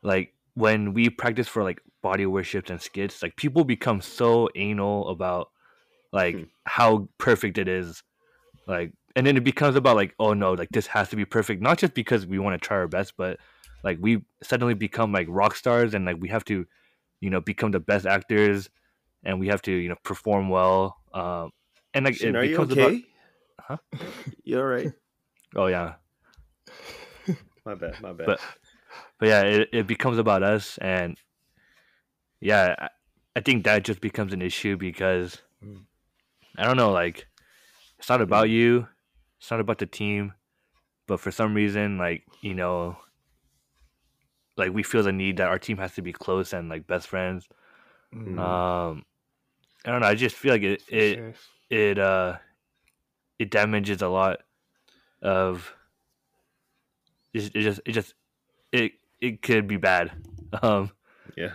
like when we practice for like body worships and skits, like people become so anal about like mm. how perfect it is. Like, and then it becomes about like, oh no, like this has to be perfect. Not just because we want to try our best, but like we suddenly become like rock stars and like we have to, you know, become the best actors and we have to, you know, perform well. Um, and like, Shin, it becomes are you okay? about, huh? You all right? Oh yeah. My bad, my bad. But, but yeah, it, it becomes about us. And yeah, I, I think that just becomes an issue because mm. I don't know, like, it's not about you, it's not about the team, but for some reason, like, you know, like we feel the need that our team has to be close and like best friends. Mm. Um, I don't know. I just feel like it it sure. it uh it damages a lot of. It, it just it just it it could be bad. Um, yeah.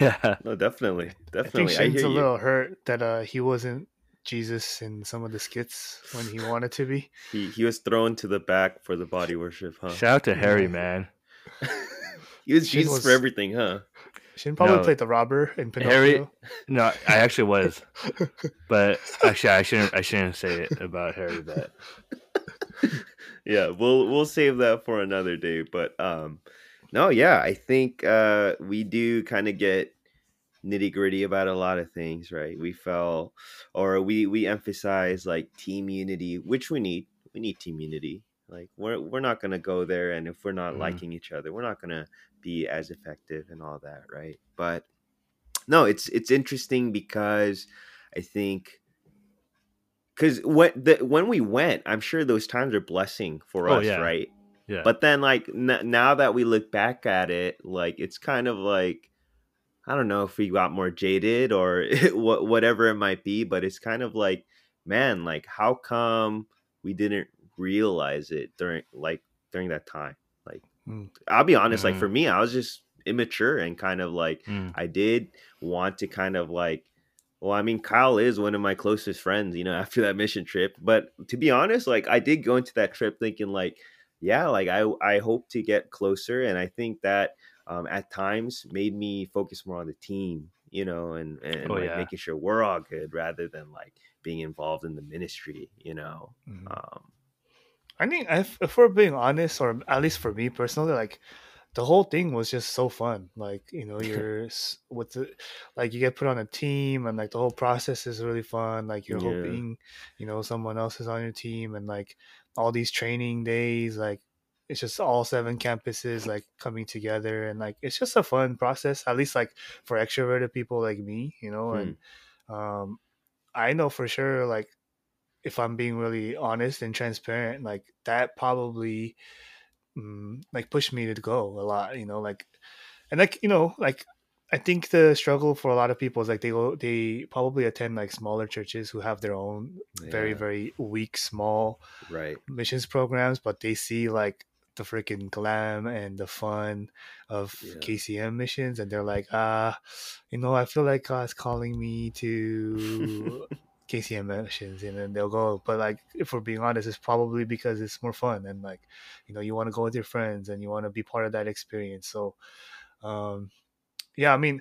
Yeah. No, definitely, definitely. I think Shin's a little you. hurt that uh he wasn't Jesus in some of the skits when he wanted to be. He he was thrown to the back for the body worship, huh? Shout out to Harry, man. He was Shin Jesus was, for everything, huh? Shin probably no. played the robber in Pinocchio. Harry, no, I actually was, but actually, I shouldn't. I shouldn't say it about Harry, but yeah, we'll we'll save that for another day. But um, no, yeah, I think uh, we do kind of get nitty-gritty about a lot of things, right? We fell or we we emphasize like team unity, which we need we need team unity. Like we're we're not gonna go there, and if we're not mm. liking each other, we're not gonna be as effective and all that, right? But no, it's it's interesting because I think because what the when we went, I'm sure those times are blessing for oh, us, yeah. right? Yeah. But then like n- now that we look back at it, like it's kind of like, I don't know if we got more jaded or whatever it might be, but it's kind of like, man, like how come we didn't realize it during like during that time? Like, mm. I'll be honest, mm-hmm. like for me, I was just immature and kind of like, mm. I did want to kind of like, well, I mean, Kyle is one of my closest friends, you know, after that mission trip. But to be honest, like I did go into that trip thinking like, yeah, like I, I hope to get closer. And I think that, Um, at times made me focus more on the team, you know, and, and oh, like yeah. making sure we're all good rather than like being involved in the ministry, you know. Mm-hmm. Um, I mean, if, if we're being honest, or at least for me personally, like the whole thing was just so fun. Like, you know, you're with the, like you get put on a team and like the whole process is really fun. Like you're yeah. hoping, you know, someone else is on your team and like all these training days, like, it's just all seven campuses like coming together and like it's just a fun process, at least like for extroverted people like me, you know. Mm. And um I know for sure, like if I'm being really honest and transparent, like that probably um, like pushed me to go a lot, you know, like and like, you know, like I think the struggle for a lot of people is like they go, they probably attend like smaller churches who have their own yeah. very, very weak, small right. missions programs, but they see like the freaking glam and the fun of yeah. K C M missions, and they're like, ah, you know, I feel like God's calling me to K C M missions, and then they'll go. But like, if we're being honest, it's probably because it's more fun, and like, you know, you want to go with your friends and you want to be part of that experience. So, um, yeah, I mean,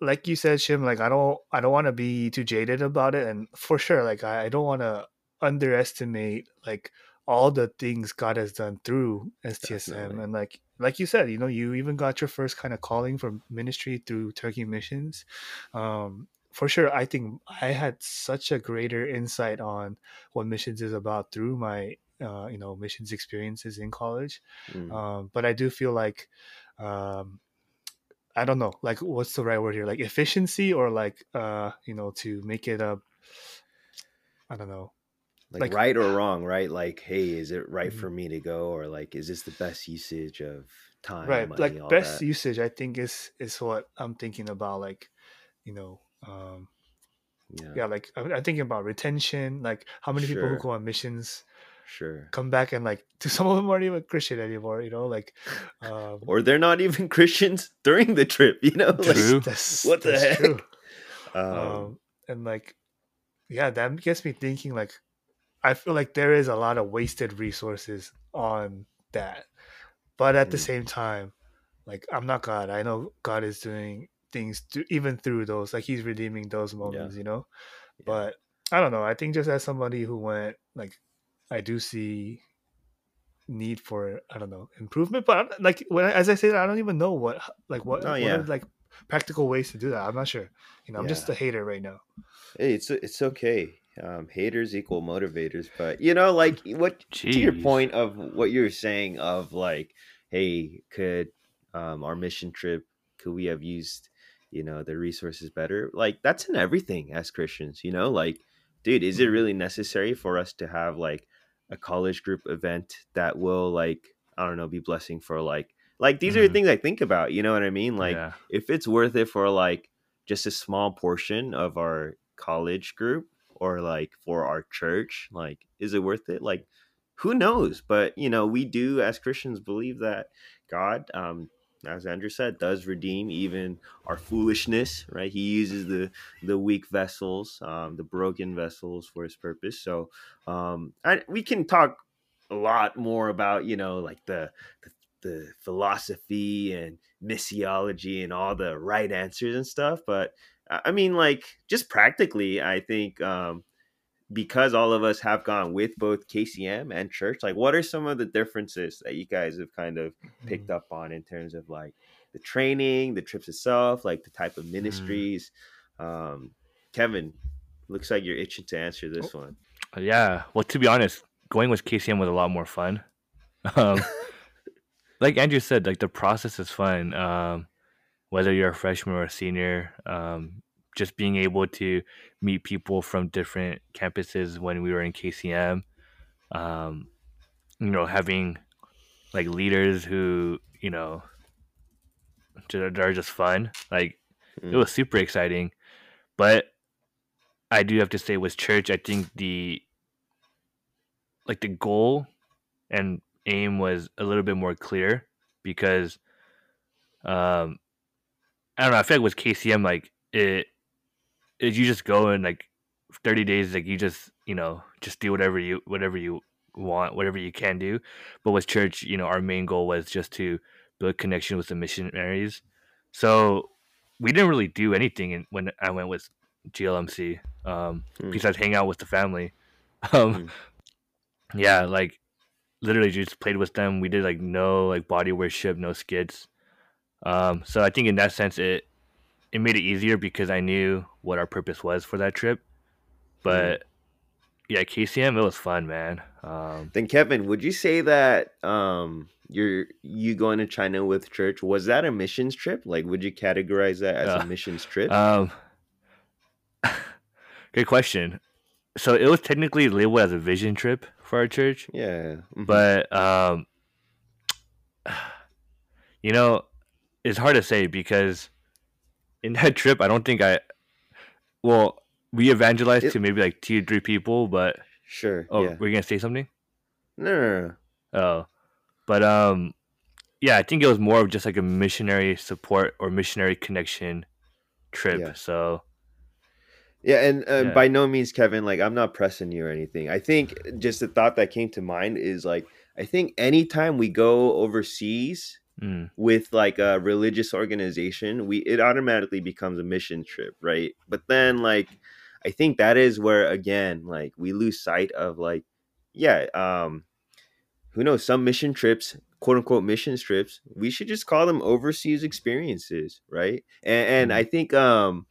like you said, Shim, like I don't, I don't want to be too jaded about it, and for sure, like I, I don't want to underestimate like all the things God has done through S T S M. Definitely. And like like you said, you know, you even got your first kind of calling for ministry through Turkey Missions. Um, for sure, I think I had such a greater insight on what missions is about through my, uh, you know, missions experiences in college. Mm. Um, but I do feel like, um, I don't know, like what's the right word here? Like efficiency or like, uh, you know, to make it a, I don't know. Like, like right or wrong, right? Like, hey, is it right mm-hmm. for me to go? Or like, is this the best usage of time? Right. Money, like all best that? usage, I think is, is what I'm thinking about. Like, you know, um, yeah. yeah, like I'm, I'm thinking about retention, like how many sure. people who go on missions sure come back and like to some of them aren't even Christian anymore, you know, like um, or they're not even Christians during the trip, you know, that's, like, that's, what the that's heck true. Um, um and like yeah that gets me thinking, like I feel like there is a lot of wasted resources on that, but at mm. the same time, like I'm not God. I know God is doing things to, even through those, like he's redeeming those moments, yeah. you know, yeah. but I don't know, I think just as somebody who went, like I do see need for, I don't know, improvement, but I'm, like when I, as I say that, I don't even know what like what, oh, yeah. what are, like practical ways to do that. I'm not sure. You know, I'm yeah. just a hater right now. Hey, it's it's okay. Um, haters equal motivators, but you know, like what Jeez. to your point of what you're saying of like, hey, could um, our mission trip, could we have used, you know, the resources better? Like that's in everything as Christians, you know, like, dude, is it really necessary for us to have like a college group event that will like, I don't know, be blessing for like, like these mm-hmm. are the things I think about, you know what I mean? Like yeah. if it's worth it for like just a small portion of our college group or like for our church, like, is it worth it? Like, who knows? But, you know, we do as Christians believe that God, um, as Andrew said, does redeem even our foolishness, right? He uses the the weak vessels, um, the broken vessels for his purpose. So um, I, we can talk a lot more about, you know, like the, the the philosophy and missiology and all the right answers and stuff. But I mean, like just practically, I think um, because all of us have gone with both K C M and church, like what are some of the differences that you guys have kind of picked mm-hmm. up on in terms of like the training, the trips itself, like the type of ministries? Mm-hmm. Um, Kevin, looks like you're itching to answer this oh. one. Yeah. Well, to be honest, going with K C M was a lot more fun. Um, like Andrew said, like the process is fun. Um, whether you're a freshman or a senior, um, just being able to meet people from different campuses when we were in K C M, um, you know, having like leaders who, you know, they're just fun. Like mm. it was super exciting, but I do have to say with church, I think the, like the goal and aim was a little bit more clear because, um, I don't know. I feel like with K C M, like it, Is you just go and like thirty days, like you just you know just do whatever you whatever you want, whatever you can do. But with church, you know, our main goal was just to build connection with the missionaries. So we didn't really do anything in, when I went with G L M C um, mm. besides hang out with the family. Um, mm. Yeah, like literally just played with them. We did like no like body worship, no skits. Um, so I think in that sense, it. It made it easier because I knew what our purpose was for that trip. But yeah, K C M, it was fun, man. Um, then Kevin, would you say that um, you're you going to China with church, was that a missions trip? Like, would you categorize that as uh, a missions trip? Um, good question. So it was technically labeled as a vision trip for our church. Yeah. Mm-hmm. But, um, you know, it's hard to say because in that trip, I don't think I, well, we evangelized it, to maybe like two or three people, but sure. Oh, yeah. Were you gonna say something? No. Oh, but um, yeah, I think it was more of just like a missionary support or missionary connection trip. Yeah. So. Yeah, and uh, yeah. by no means, Kevin, like I'm not pressing you or anything. I think just the thought that came to mind is like I think anytime we go overseas. Mm. With like a religious organization, we it automatically becomes a mission trip, right? But then like I think that is where again like we lose sight of like yeah um who knows, some mission trips, quote unquote mission trips, we should just call them overseas experiences, right? And, and I think um,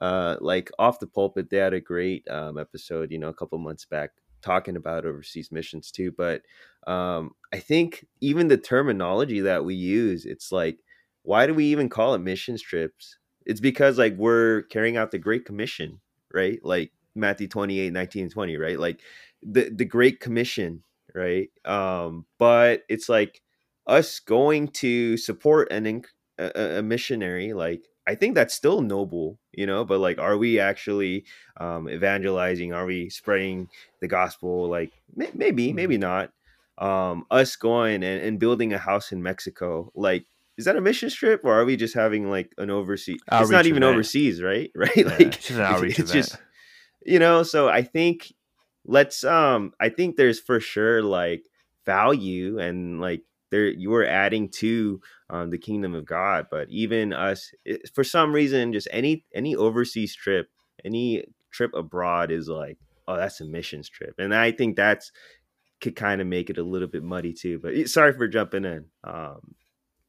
uh, like Off the Pulpit, they had a great um, episode, you know, a couple months back talking about overseas missions too. But um, I think even the terminology that we use, it's like, why do we even call it missions trips? It's because like we're carrying out the Great Commission, right? Like Matthew twenty-eight, nineteen, twenty, right? Like the, the Great Commission, right? Um, but it's like us going to support an a, a missionary, like I think that's still noble, you know, but like, are we actually um, evangelizing? Are we spreading the gospel? Like may- maybe, mm-hmm. maybe not. Um, us going and, and building a house in Mexico, like, is that a mission trip, or are we just having like an overseas? Outreach it's not even event. Overseas, right? Right? Yeah, like it's, it's, it's just, you know. So I think let's. Um, I think there's for sure like value and like there you are adding to um, the kingdom of God. But even us, it, for some reason, just any any overseas trip, any trip abroad is like, oh, that's a missions trip, and I think that's could kind of make it a little bit muddy too. But it, sorry for jumping in. Um,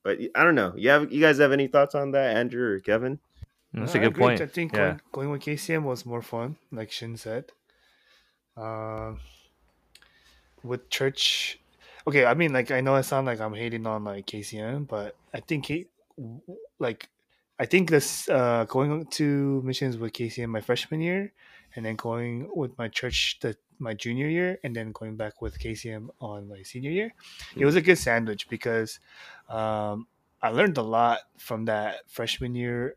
But I don't know. You have you guys have any thoughts on that, Andrew or Kevin? That's no, a good I point. I think yeah. going, going with K C M was more fun, like Shin said. Uh, with church, okay. I mean, like I know I sound like I'm hating on like K C M, but I think he, like I think this uh, going to missions with K C M my freshman year, and then going with my church the my junior year, and then going back with K C M on my senior year. Mm-hmm. It was a good sandwich because. Um, I learned a lot from that freshman year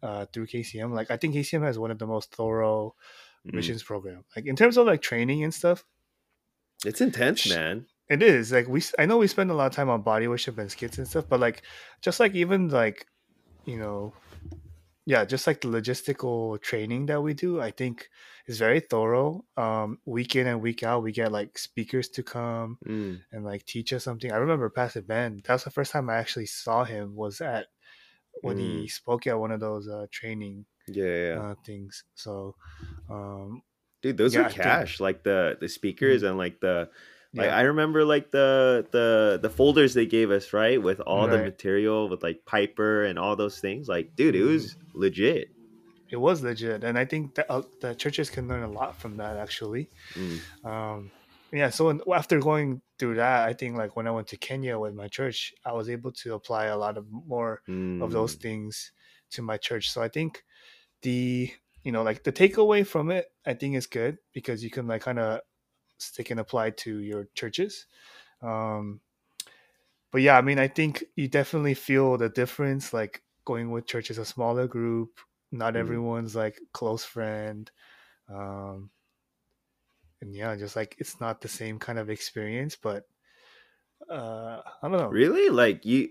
uh, through K C M. Like, I think K C M has one of the most thorough mm. missions program. Like, in terms of like training and stuff, it's intense, man. It is. Like, we I know we spend a lot of time on body worship and skits and stuff, but like, just like even like, you know, yeah, just like the logistical training that we do, I think is very thorough. Um, week in and week out, we get like speakers to come mm. and like teach us something. I remember Pastor Ben. That was the first time I actually saw him was at when mm. he spoke at one of those uh, training yeah, yeah. Uh, things. So, um, dude, those yeah, are cash. Think, like the the speakers mm. and like the. Like yeah. I remember like the the the folders they gave us, right? With all right. the material with like Piper and all those things. Like, dude, it was legit. It was legit. And I think that uh, the churches can learn a lot from that actually. Mm. Um, yeah. So after going through that, I think like when I went to Kenya with my church, I was able to apply a lot of more mm. of those things to my church. So I think the, you know, like the takeaway from it, I think is good because you can like kind of, they can apply to your churches. Um, but yeah, I mean, I think you definitely feel the difference, like going with church is a smaller group. Not mm. everyone's like close friend. Um, and yeah, just like, it's not the same kind of experience, but uh, I don't know. Really? Like you,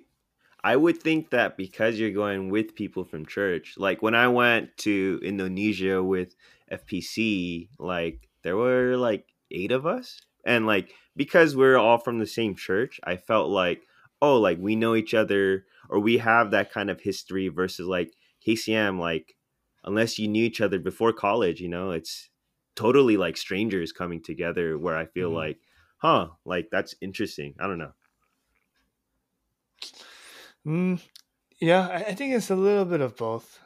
I would think that because you're going with people from church, like when I went to Indonesia with F P C, like there were like, eight of us, and like because we're all from the same church, I felt like, oh, like we know each other or we have that kind of history versus like K C M, like unless you knew each other before college, you know, it's totally like strangers coming together where I feel mm-hmm. like, huh, like that's interesting. I don't know. Mm, yeah, I think it's a little bit of both.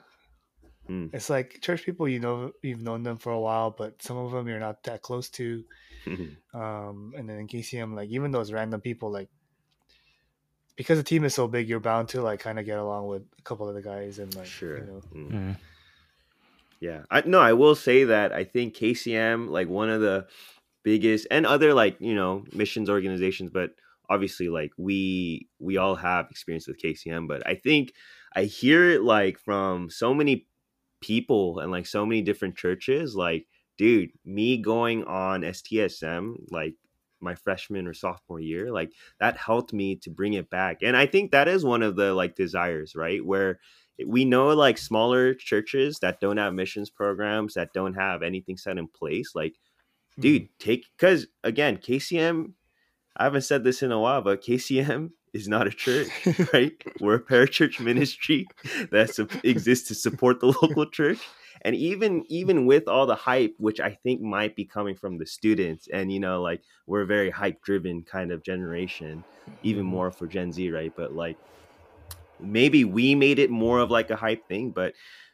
Mm. It's like church people, you know, you've known them for a while, but some of them you're not that close to. Mm-hmm. Um, and then in K C M, like even those random people, like because the team is so big, you're bound to like kind of get along with a couple of the guys and like, sure. you know. Mm-hmm. Yeah, I, no, I will say that I think K C M, like one of the biggest and other like, you know, missions organizations, but obviously like we, we all have experience with K C M, but I think I hear it like from so many people and like so many different churches, like dude, me going on S T S M like my freshman or sophomore year, like that helped me to bring it back. And I think that is one of the like desires, right, where we know like smaller churches that don't have missions programs, that don't have anything set in place, like mm-hmm. dude, take, because again, K C M, I haven't said this in a while, but K C M is not a church, right? We're a parachurch ministry that exists to support the local church. And even even with all the hype, which I think might be coming from the students, and, you know, like, we're a very hype driven kind of generation, even more for Gen Z, right? But like, maybe we made it more of like a hype thing. But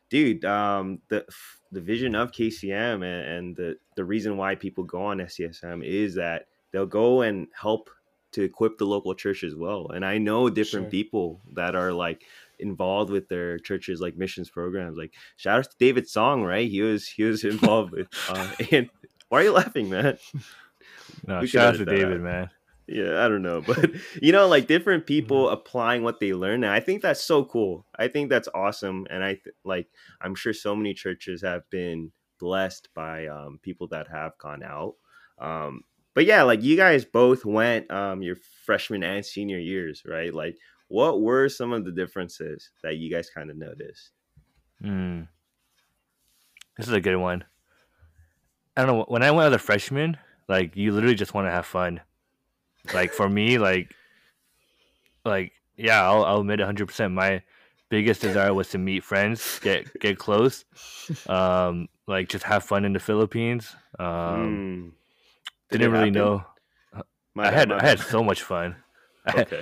dude, um, the the vision of K C M and, and the, the reason why people go on S C S M is that they'll go and help to equip the local church as well. And I know different sure. people that are like involved with their churches, like missions programs. Like, shout out to David Song, right? He was he was involved with. Uh, and why are you laughing, man? No, we shout out to David, out. man. Yeah, I don't know, but you know, like different people mm-hmm. applying what they learn. And I think that's so cool. I think that's awesome, and I th- like. I'm sure so many churches have been blessed by um, people that have gone out. Um, But yeah, like you guys both went um, your freshman and senior years, right? Like, what were some of the differences that you guys kind of noticed? Mm. This is a good one. I don't know. When I went as a freshman, like you literally just want to have fun. Like for me, like, like yeah, I'll, I'll admit one hundred percent. My biggest desire was to meet friends, get get close, um, like just have fun in the Philippines. Um, mm. Did didn't really happen? know. My, I had my, I had so much fun. Okay.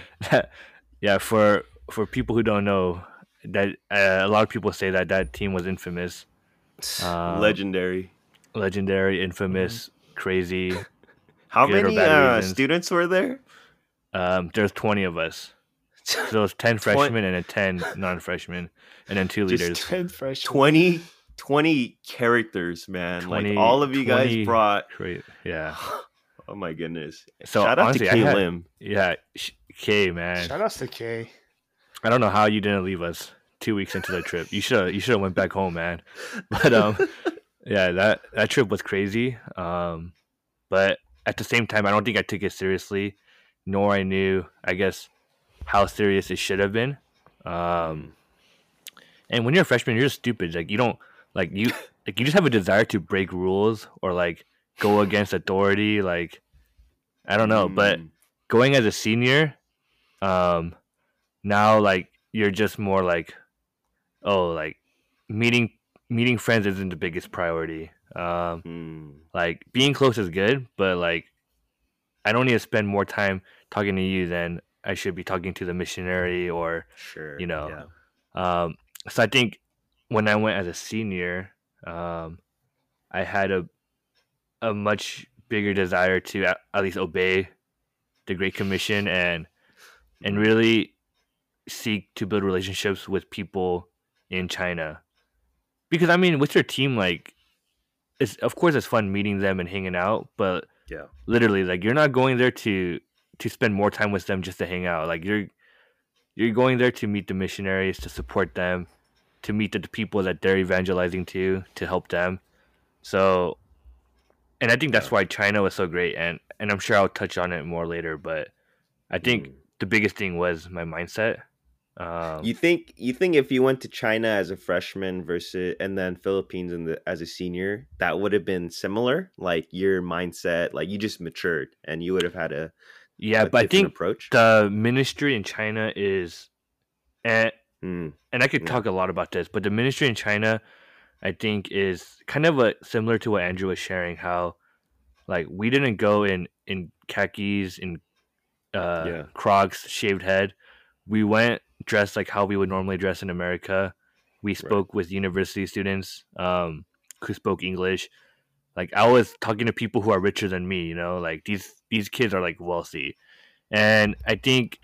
yeah, for for people who don't know, that uh, a lot of people say that that team was infamous, um, legendary, legendary, infamous, mm-hmm. crazy. How many uh, students were there? Um, there's twenty of us. So there was ten freshmen and a ten non-freshmen, and then two Just leaders. ten freshmen. twenty. twenty characters, man. twenty, like all of you guys brought great. Yeah. Oh my goodness. So shout out honestly, to K had, Lim. Yeah, K, man. Shout out to K. I don't know how you didn't leave us two weeks into the trip. You should you should have went back home, man. But um yeah, that that trip was crazy. Um but at the same time, I don't think I took it seriously, nor I knew, I guess, how serious it should have been. Um and when you're a freshman, you're stupid. Like you don't Like you, like you just have a desire to break rules or like go against authority. Like, I don't know, mm. but going as a senior, um, now like you're just more like, oh, like meeting meeting friends isn't the biggest priority. Um, mm. Like being close is good, but like I don't need to spend more time talking to you than I should be talking to the missionary or sure, you know. Yeah. Um, so I think. When I went as a senior, um, I had a a much bigger desire to at, at least obey the Great Commission and and really seek to build relationships with people in China. Because I mean, with your team, like, it's of course it's fun meeting them and hanging out, but yeah, literally, like, you're not going there to to spend more time with them just to hang out. Like you're you're going there to meet the missionaries, to support them, to meet the people that they're evangelizing to, to help them. So, and I think that's why China was so great. And, and I'm sure I'll touch on it more later, but I think mm. the biggest thing was my mindset. Um, you think, you think if you went to China as a freshman versus, and then Philippines in the, as a senior, that would have been similar, like your mindset, like you just matured and you would have had a, yeah, a but I think approach. The ministry in China is, and, Mm. and I could mm. talk a lot about this, but the ministry in China, I think, is kind of a, similar to what Andrew was sharing, how like we didn't go in, in khakis, in uh, yeah. Crocs, shaved head. We went dressed like how we would normally dress in America. We spoke right. with university students um, who spoke English. Like I was talking to people who are richer than me, you know, like these, these kids are like wealthy. And I think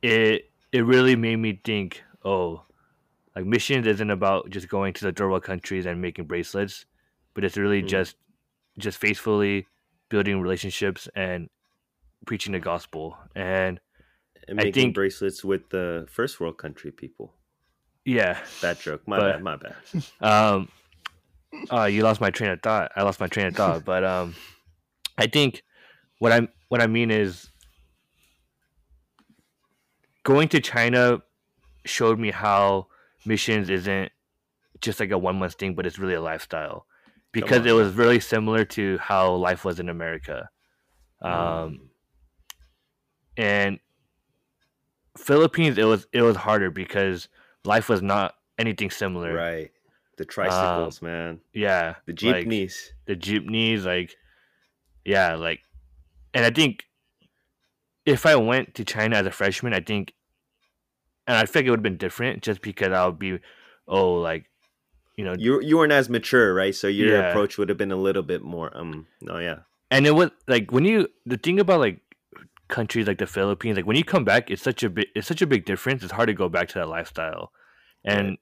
it, it really made me think, oh, like missions isn't about just going to the third world countries and making bracelets, but it's really mm. just just faithfully building relationships and preaching the gospel. And, and making I think bracelets with the first world country people. Yeah. Bad joke. My but, bad, my bad. Um uh, you lost my train of thought. I lost my train of thought. But um I think what I'm what I mean is going to China showed me how missions isn't just like a one month thing, but it's really a lifestyle, because it was really similar to how life was in America. Um, mm. And Philippines, it was, it was harder because life was not anything similar. Right. The tricycles, um, man. Yeah. The jeepneys. Like, the jeepneys, like, yeah, like, and I think if I went to China as a freshman, I think, and I think it would have been different just because I would be, oh, like, you know. You you weren't as mature, right? So your yeah. approach would have been a little bit more, um, oh, yeah. And it was, like, when you, the thing about, like, countries like the Philippines, like, when you come back, it's such a big, it's such a big difference. It's hard to go back to that lifestyle. And, right.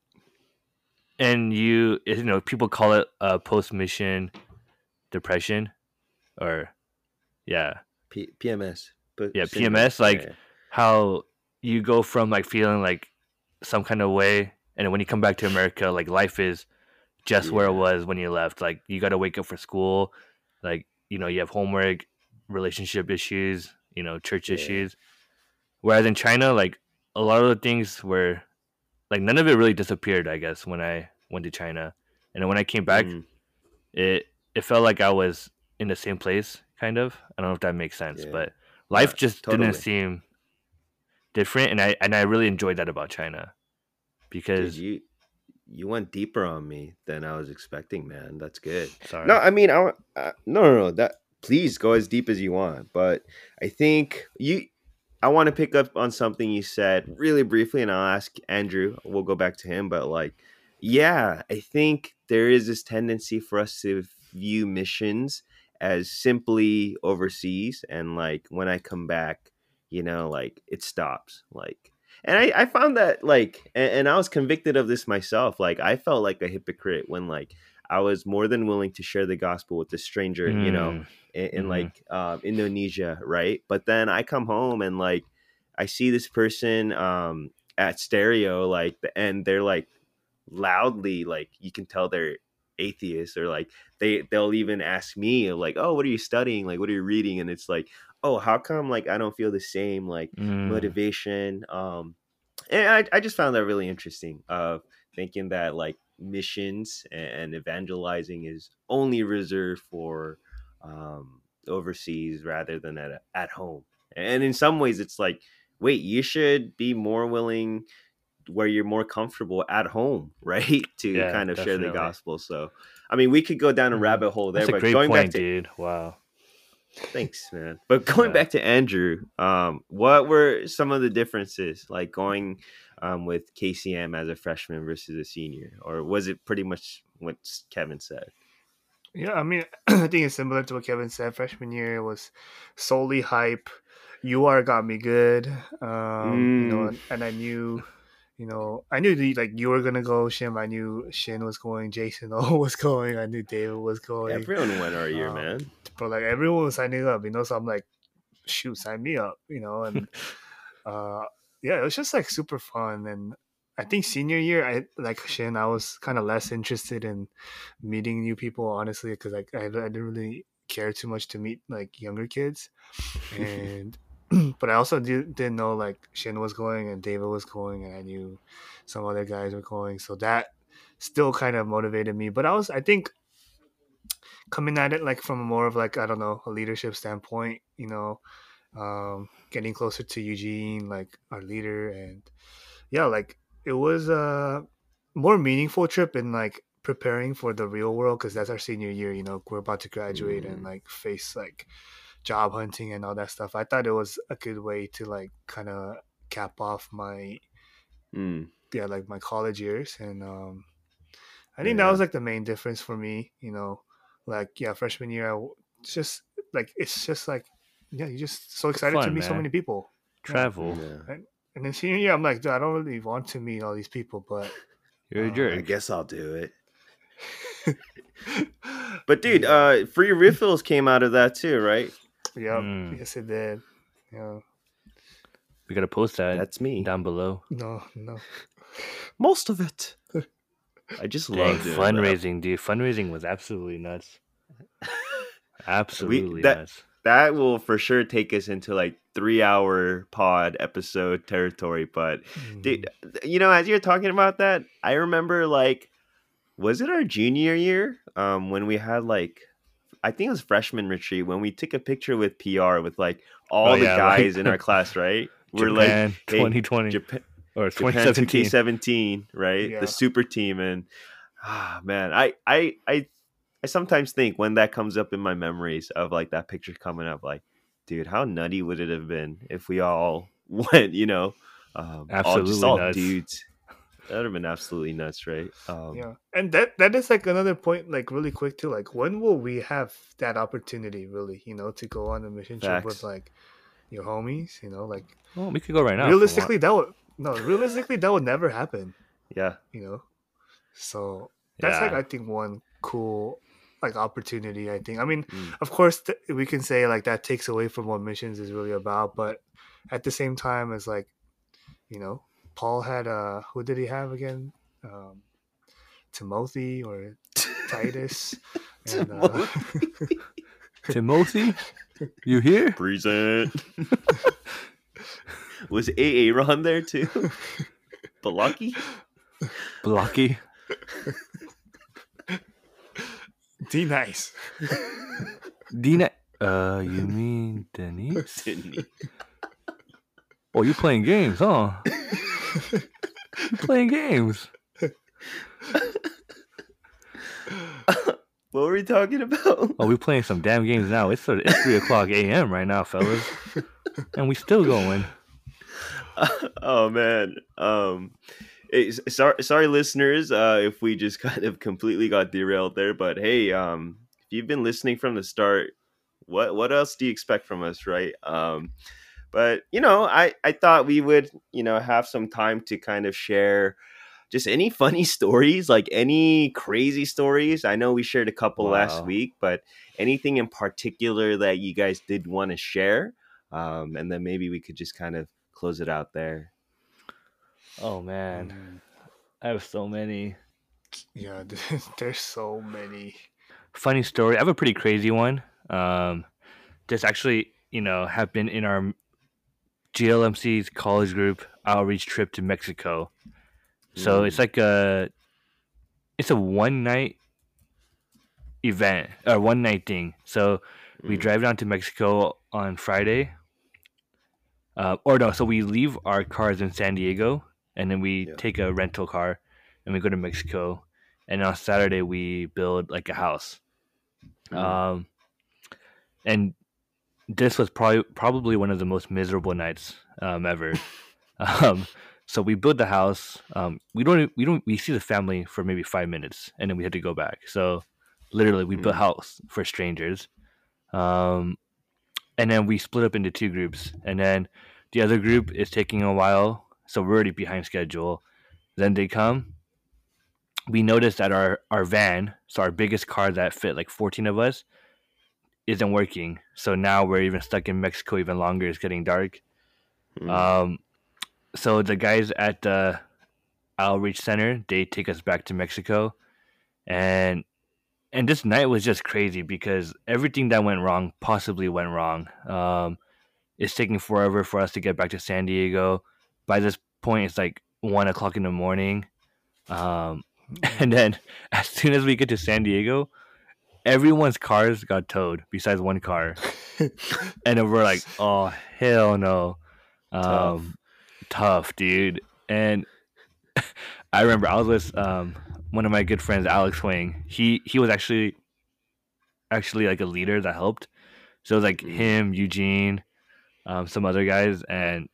and you, you know, people call it uh, post-mission depression or, yeah. P- PMS. But yeah, P M S, like yeah, yeah. how you go from like feeling like some kind of way, and when you come back to America, like life is just yeah. where it was when you left. Like you got to wake up for school, like, you know, you have homework, relationship issues, you know, church yeah. issues. Whereas in China, like a lot of the things were like none of it really disappeared, I guess, when I went to China. And then when I came back, mm. it it felt like I was in the same place, kind of. I don't know if that makes sense, yeah. but life just totally. didn't seem different, and I and I really enjoyed that about China, because Dude, you you went deeper on me than I was expecting, man. That's good. Sorry. No, I mean, I, I no no no. That please go as deep as you want, but I think you. I want to pick up on something you said really briefly, and I'll ask Andrew. We'll go back to him, but like, yeah, I think there is this tendency for us to view missions as simply overseas, and like when I come back, you know, like it stops. Like, and I, I found that like, and, and I was convicted of this myself. Like, I felt like a hypocrite when like I was more than willing to share the gospel with a stranger, mm. you know, in, in mm. like uh, Indonesia, right? But then I come home and like I see this person um, at Stereo, like, and they're like loudly, like you can tell they're atheists, or like they they'll even ask me like, oh, what are you studying, like what are you reading? And it's like, oh, how come like I don't feel the same like mm. motivation? Um and I, I just found that really interesting, of uh, thinking that like missions and evangelizing is only reserved for um overseas rather than at at home. And in some ways it's like, wait, you should be more willing where you're more comfortable at home, right? To yeah, kind of definitely. share the gospel. So, I mean, we could go down a rabbit hole there. That's but a great going point, back to, dude. Wow. Thanks, man. But going yeah. back to Andrew, um, what were some of the differences, like going um, with K C M as a freshman versus a senior? Or was it pretty much what Kevin said? Yeah, I mean, I think it's similar to what Kevin said. Freshman year was solely hype. You are got me good. Um, mm. You know, and I knew... You know, I knew the, like you were gonna go, Shim. I knew Shin was going, Jason O was going, I knew David was going. Everyone went our year, um, man. But like everyone was signing up, you know. So I'm like, shoot, sign me up, you know. And uh, yeah, it was just like super fun. And I think senior year, I like Shin. I was kind of less interested in meeting new people, honestly, because like I, I didn't really care too much to meet like younger kids. And but I also did, didn't know like Shin was going and David was going, and I knew some other guys were going. So that still kind of motivated me. But I was, I think, coming at it like from a more of like, I don't know, a leadership standpoint, you know, um, getting closer to Eugene, like our leader. And yeah, like it was a more meaningful trip in like preparing for the real world, because that's our senior year, you know, we're about to graduate mm-hmm. and like face like job hunting and all that stuff. I thought it was a good way to like kind of cap off my mm. yeah like my college years. And um I think yeah. that was like the main difference for me, you know. Like yeah, freshman year, I just like it's just like yeah, you're just so excited fun, to meet man. so many people, travel. Yeah. Yeah. And, and then senior year, I'm like, dude, I don't really want to meet all these people, but you're um, a jerk. I guess I'll do it. But dude, uh, free refills came out of that too, right? Yep. Mm. Yes, it did. Yeah. We gotta post that. That's me down below. No, no. Most of it. I just love fundraising, that. dude. Fundraising was absolutely nuts. Absolutely we, that, nuts. That will for sure take us into like three-hour pod episode territory. But mm. dude, you know, as you're talking about that, I remember like, was it our junior year um, when we had like, I think it was freshman retreat, when we took a picture with P R with like all oh, the yeah, guys like, in our class, right? We're Japan, like hey, twenty twenty Japan, or twenty seventeen, twenty seventeen, right? Yeah. The super team. And ah, man, I, I, I, I sometimes think when that comes up in my memories of like that picture coming up, like, dude, how nutty would it have been if we all went, you know, um, absolutely all, just all nuts. Dudes. That would have been absolutely nuts, right? Um, yeah, and that that is like another point, like really quick too. Like, when will we have that opportunity, really? You know, to go on a mission trip with like your homies. You know, like, well, we could go right now. Realistically, that would no. Realistically, that would never happen. Yeah, you know. So that's yeah. like I think one cool like opportunity. I think. I mean, mm. of course, th- we can say like that takes away from what missions is really about, but at the same time, it's like, you know. Paul had uh who did he have again? Um, Timothy or Titus? and, uh... Timothy, you here? Present. Was Aaron there too? Blocky, Blocky. D nice. D nice. Uh, you mean Denise? Denise. Oh, you playing games, huh? Playing games. What were we talking about? Oh, we're playing some damn games now. It's sort of, it's three o'clock a m right now, fellas, and we still going. Uh, oh man. Um, it, sorry, sorry, listeners. Uh, if we just kind of completely got derailed there, but hey, um, if you've been listening from the start, what what else do you expect from us, right? Um. But, you know, I, I thought we would, you know, have some time to kind of share just any funny stories, like any crazy stories. I know we shared a couple wow. last week, but anything in particular that you guys did want to share? Um, and then maybe we could just kind of close it out there. Oh, man. I have so many. Yeah, there's so many. Funny story. I have a pretty crazy one. Um, this actually, you know, have been in our G L M C's college group outreach trip to Mexico. So mm. it's like a, it's a one night event or one night thing. So mm. we drive down to Mexico on Friday. Uh, or no, so we leave our cars in San Diego and then we yeah. take a rental car and we go to Mexico. And on Saturday we build like a house. Mm. Um, and this was probably probably one of the most miserable nights um, ever. um, so we built the house. Um, we don't we don't we see the family for maybe five minutes, and then we had to go back. So literally, we mm. built a house for strangers, um, and then we split up into two groups. And then the other group is taking a while, so we're already behind schedule. Then they come. We noticed that our our van, so our biggest car that fit like fourteen of us, isn't working. So now we're even stuck in Mexico even longer. It's getting dark. Mm. Um, so the guys at the outreach center, they take us back to Mexico. And and this night was just crazy because everything that went wrong possibly went wrong. Um, it's taking forever for us to get back to San Diego. By this point, it's like one o'clock in the morning. Um, and then as soon as we get to San Diego, everyone's cars got towed besides one car. And we're like, oh, hell no. Um, tough. tough, dude. And I remember I was with um, one of my good friends, Alex Wing. He he was actually actually like a leader that helped. So it was like him, Eugene, um, some other guys. And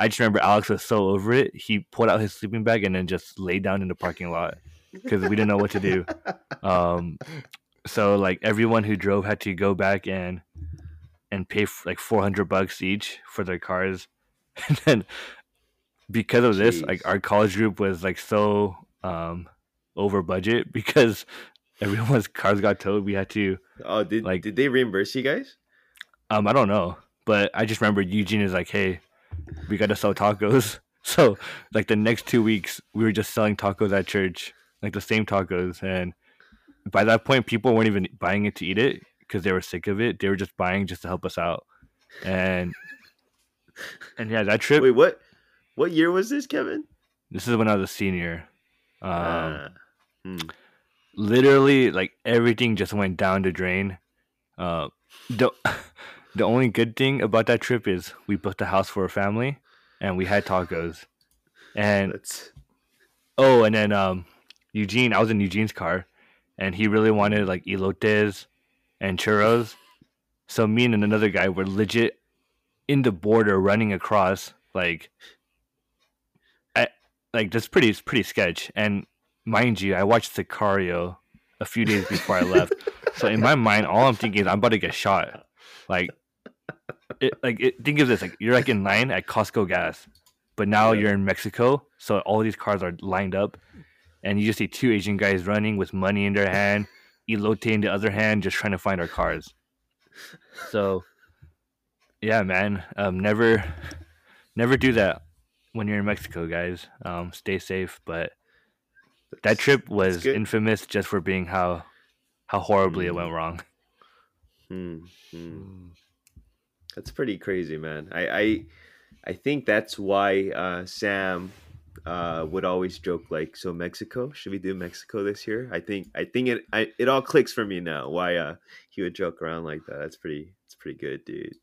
I just remember Alex was so over it. He pulled out his sleeping bag and then just laid down in the parking lot. Because we didn't know what to do. Um, so, like, everyone who drove had to go back and and pay, for, like, four hundred bucks each for their cars. And then, because of Jeez. this, like, our college group was, like, so um, over budget because everyone's cars got towed. We had to... Oh, did, like, did they reimburse you guys? Um, I don't know. But I just remember Eugene is like, hey, we got to sell tacos. So, like, the next two weeks, we were just selling tacos at church. Like the same tacos. And by that point, people weren't even buying it to eat it because they were sick of it. They were just buying just to help us out. And and yeah, that trip. Wait, what What year was this, Kevin? This is when I was a senior. Um, ah. hmm. Literally, like, everything just went down the drain. Uh, the, the only good thing about that trip is we booked a house for a family and we had tacos. And, That's... oh, and then... um. Eugene, I was in Eugene's car, and he really wanted like elotes and churros. So me and another guy were legit in the border running across, like, I, like that's pretty, it's pretty sketch. And mind you, I watched Sicario a few days before I left. So in my mind, all I'm thinking is I'm about to get shot. Like, it, like it, think of this: like you're like in line at Costco gas, but now you're in Mexico, so all these cars are lined up, and you just see two Asian guys running with money in their hand, elote in the other hand, just trying to find our cars. So, yeah, man, um, never, never do that when you're in Mexico, guys. Um, stay safe, but that trip was infamous just for being how how horribly mm. it went wrong. Mm. Mm. That's pretty crazy, man. I, I I think that's why uh, Sam uh, would always joke like, "So Mexico, should we do Mexico this year?" I think I think it I, it all clicks for me now. Why uh, he would joke around like that? That's pretty. It's pretty good, dude.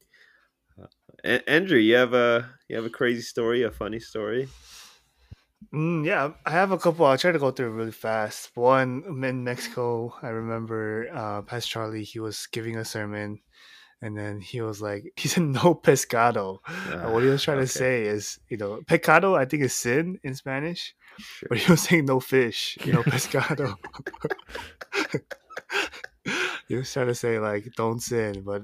Uh, a- Andrew, you have a you have a crazy story, a funny story. Mm, yeah, I have a couple. I'll try to go through really fast. One, in Mexico, I remember uh, Pastor Charlie, he was giving a sermon, and then he was like, he said, no pescado. Uh, what he was trying okay. to say is, you know, pecado, I think, is sin in Spanish. Sure. But he was saying no fish, no pescado. He was trying to say, like, don't sin, but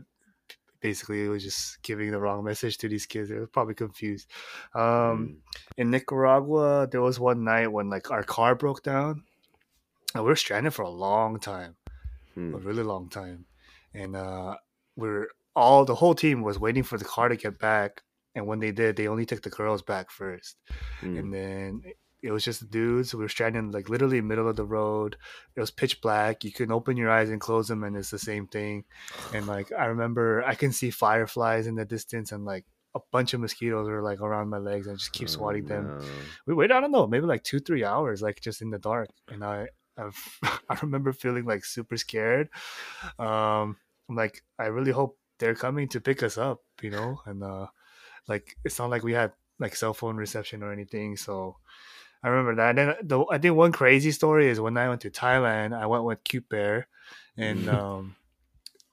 basically it was just giving the wrong message to these kids. They were probably confused. Um, mm. In Nicaragua, there was one night when, like, our car broke down, and we were stranded for a long time, mm. a really long time. And, uh, We're all the whole team was waiting for the car to get back, and when they did, they only took the girls back first, mm. and then it was just the dudes. We were stranded, like literally middle of the road. It was pitch black. You can open your eyes and close them, and it's the same thing. And like I remember, I can see fireflies in the distance, and like a bunch of mosquitoes are like around my legs, and I just keep oh, swatting no. them. We waited, I don't know, maybe like two, three hours, like just in the dark. And I, I've, I remember feeling like super scared. Um. I'm like, I really hope they're coming to pick us up, you know? And, uh, like, it's not like we had, like, cell phone reception or anything. So I remember that. And then the, I think one crazy story is when I went to Thailand, I went with Cute Bear. And um,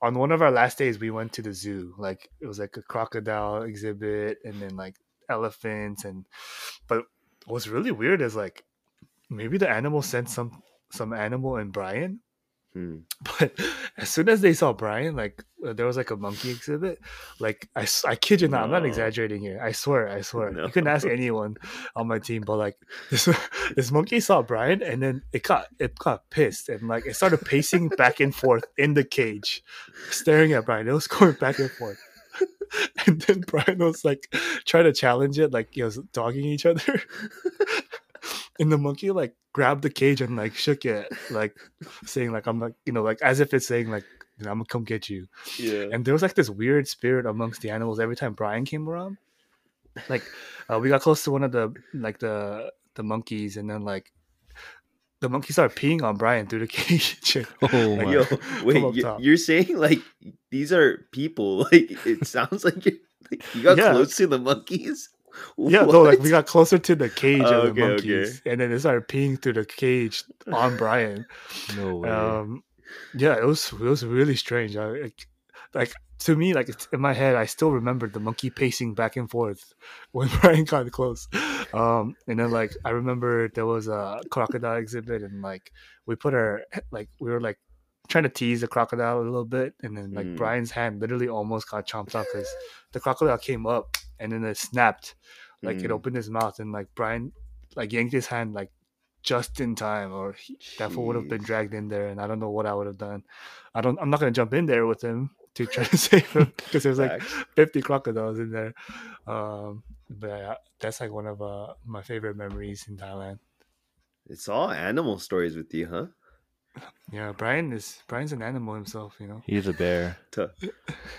on one of our last days, we went to the zoo. Like, it was, like, a crocodile exhibit and then, like, elephants. And But what's really weird is, like, maybe the animal sent some, some animal in Brian. Hmm. But as soon as they saw Brian, like there was like a monkey exhibit. Like I, I kid you not, no. I'm not exaggerating here. I swear, I swear. No. You couldn't ask anyone on my team, but like this this monkey saw Brian, and then it got it got pissed, and like it started pacing back and forth in the cage, staring at Brian. It was going back and forth. And then Brian was like trying to challenge it, like he was dogging each other. And the monkey like grabbed the cage and like shook it, like saying like I'm like, you know, like as if it's saying like, I'm gonna come get you. Yeah. And there was like this weird spirit amongst the animals every time Brian came around. Like uh, we got close to one of the like the the monkeys, and then like the monkey started peeing on Brian through the cage. Oh my! Yo, wait, you, you're saying like these are people? Like it sounds like, you're, like you got yeah. close to the monkeys. Yeah, what? no, like we got closer to the cage oh, of the okay, monkeys, okay. and then they started peeing through the cage on Brian. No way. Um, yeah, it was it was really strange. I, like, like to me, like in my head, I still remembered the monkey pacing back and forth when Brian got close. Um, and then like I remember there was a crocodile exhibit, and like we put our like we were like trying to tease the crocodile a little bit, and then like mm. Brian's hand literally almost got chomped out because the crocodile came up. And then it snapped, like mm. it opened his mouth, and like Brian, like yanked his hand, like just in time, or he, that fool would have been dragged in there, and I don't know what I would have done. I don't. I'm not gonna jump in there with him to try to save him because there's like fifty crocodiles in there. Um, but yeah, that's like one of uh, my favorite memories in Thailand. It's all animal stories with you, huh? Yeah, Brian is Brian's an animal himself, you know. He's a bear.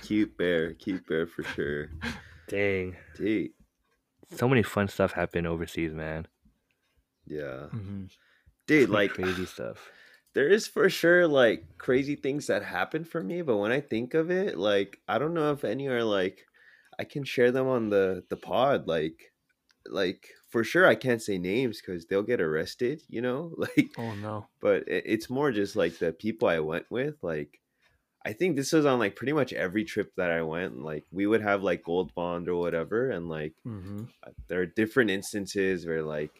Cute bear, cute bear for sure. Dang. Dude. So many fun stuff happened overseas, man. Yeah. Mm-hmm. Dude, like crazy stuff. There is for sure like crazy things that happen for me, but when I think of it, like I don't know if any are like I can share them on the, the pod. Like like, for sure, I can't say names because they'll get arrested, you know, like, oh no, but it's more just like the people I went with. Like, I think this was on like pretty much every trip that I went, and, like, we would have like Gold Bond or whatever. And like, mm-hmm. there are different instances where like,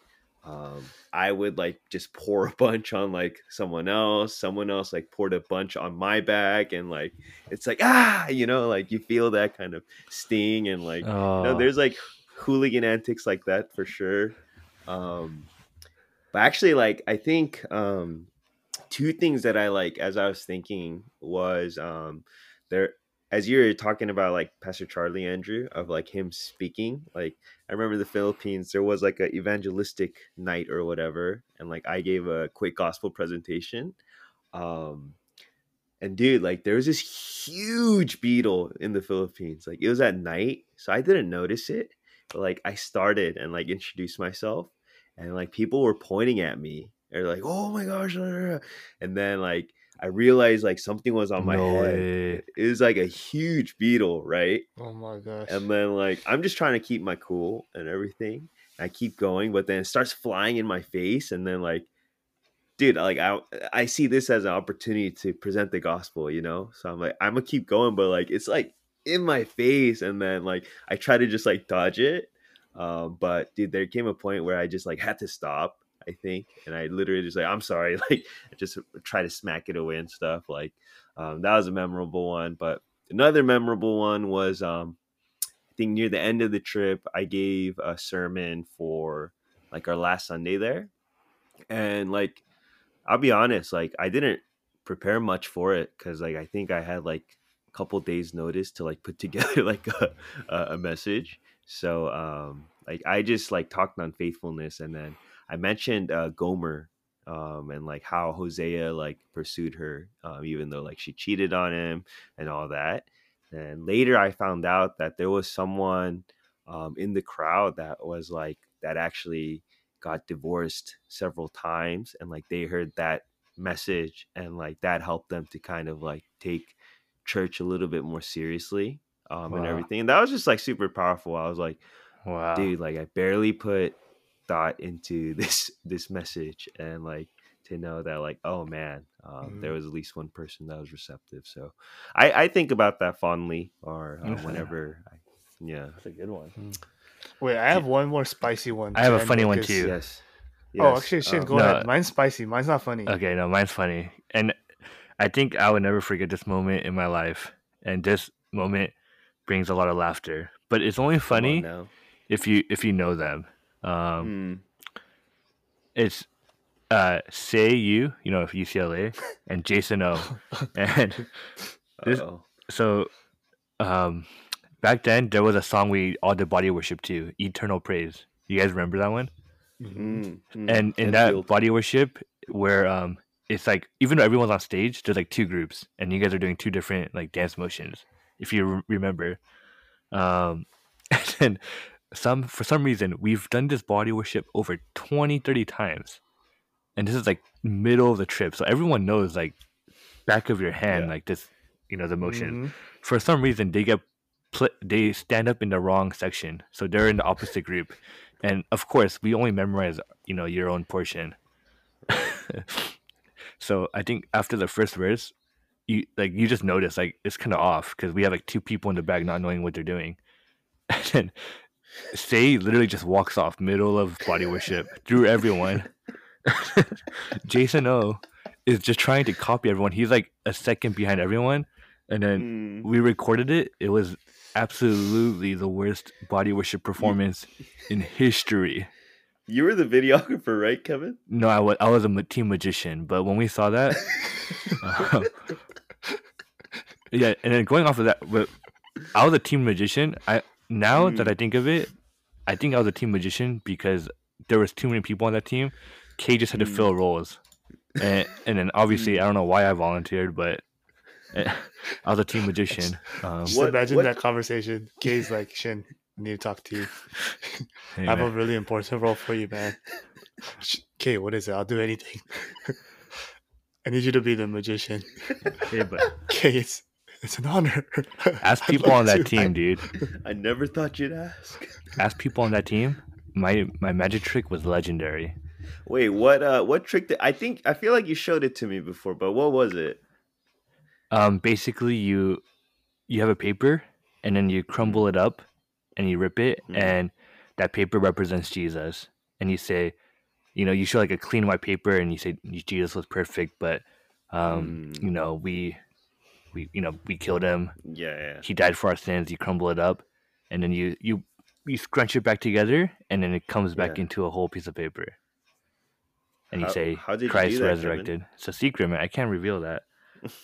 um, I would like just pour a bunch on like someone else, someone else like poured a bunch on my bag. And like, it's like, ah, you know, like you feel that kind of sting. And like, oh. you know, there's like hooligan antics like that for sure. Um, but actually, like, I think, um, two things that I like as I was thinking was um there as you're talking about like Pastor Charlie Andrew of like him speaking, like I remember the Philippines, there was like an evangelistic night or whatever, and like I gave a quick gospel presentation, um and dude, like there was this huge beetle in the Philippines. Like it was at night, so I didn't notice it, but like I started and like introduced myself, and like people were pointing at me. They're like, oh my gosh. And then like, I realized like something was on my no head. Way. It was like a huge beetle, right? Oh my gosh. And then like, I'm just trying to keep my cool and everything. I keep going, but then it starts flying in my face. And then like, dude, like I, I see this as an opportunity to present the gospel, you know? So I'm like, I'm gonna keep going, but like, it's like in my face. And then like, I try to just like dodge it. Um, but dude, there came a point where I just like had to stop, I think, and I literally just like, I'm sorry, like I just try to smack it away and stuff. Like um that was a memorable one. But another memorable one was um I think near the end of the trip I gave a sermon for like our last Sunday there, and like I'll be honest, like I didn't prepare much for it because like I think I had like a couple days notice to like put together like a, a message. So um like I just like talked on faithfulness, and then I mentioned uh, Gomer um, and like how Hosea like pursued her, um, even though like she cheated on him and all that. And later I found out that there was someone um, in the crowd that was like, that actually got divorced several times. And like they heard that message, and like that helped them to kind of like take church a little bit more seriously, um, wow. and everything. And that was just like super powerful. I was like, wow, dude, like I barely put thought into this this message, and like to know that like, oh man, um mm. there was at least one person that was receptive. So i i think about that fondly, or uh, whenever I, yeah that's a good one. mm. Wait, I have one more spicy one. I have a funny one this... too. Yes. yes oh actually Shane, um, go no, ahead. Mine's spicy, mine's not funny. Okay, no, mine's funny. And I think I would never forget this moment in my life, and this moment brings a lot of laughter, but it's only funny on, no. if you if you know them. Um, mm. It's uh, Say You, you know, U C L A, and Jason O. And this, so um, back then there was a song we all did body worship to, Eternal Praise. You guys remember that one? Mm-hmm. And in that field. Body worship, where um, it's like, even though everyone's on stage, there's like two groups, and you guys are doing two different like dance motions, if you re- remember. Um, and then Some for some reason, we've done this body worship over twenty, thirty times. And this is like middle of the trip. So everyone knows like back of your hand, yeah. like this, you know, the motion. Mm-hmm. For some reason, they get pl- they stand up in the wrong section. So they're in the opposite group. And of course, we only memorize, you know, your own portion. So I think after the first verse, you like you just notice like it's kind of off, because we have like two people in the back not knowing what they're doing. And then Say literally just walks off middle of body worship through everyone. Jason O is just trying to copy everyone. He's like a second behind everyone. And then mm. we recorded it. It was absolutely the worst body worship performance in history. You were the videographer, right, Kevin? No, I was, I was a team magician. But when we saw that... uh, yeah, and then going off of that, but I was a team magician. I... Now mm. that I think of it, I think I was a team magician because there was too many people on that team. Kay just had to mm. fill roles. And, and then obviously, I don't know why I volunteered, but I was a team magician. Um, just what, imagine what? That conversation. Kay's like, Shin, I need to talk to you. Hey, I have man. a really important role for you, man. Kay, what is it? I'll do anything. I need you to be the magician. Hey, but Kay, it's... It's an honor. Ask people on that to. team, dude. I never thought you'd ask. Ask people on that team. my my magic trick was legendary. Wait, what? Uh, what trick? Did, I think I feel like you showed it to me before, but what was it? Um, basically, you you have a paper, and then you crumble it up, and you rip it, mm-hmm. and that paper represents Jesus. And you say, you know, you show like a clean white paper, and you say Jesus was perfect, but um, mm. you know, we we you know we killed him. Yeah, yeah, he died for our sins. You crumble it up, and then you you you scrunch it back together, and then it comes back yeah. into a whole piece of paper. And you how, say, how did Christ you do that, resurrected. Kevin? It's a secret, man. I can't reveal that.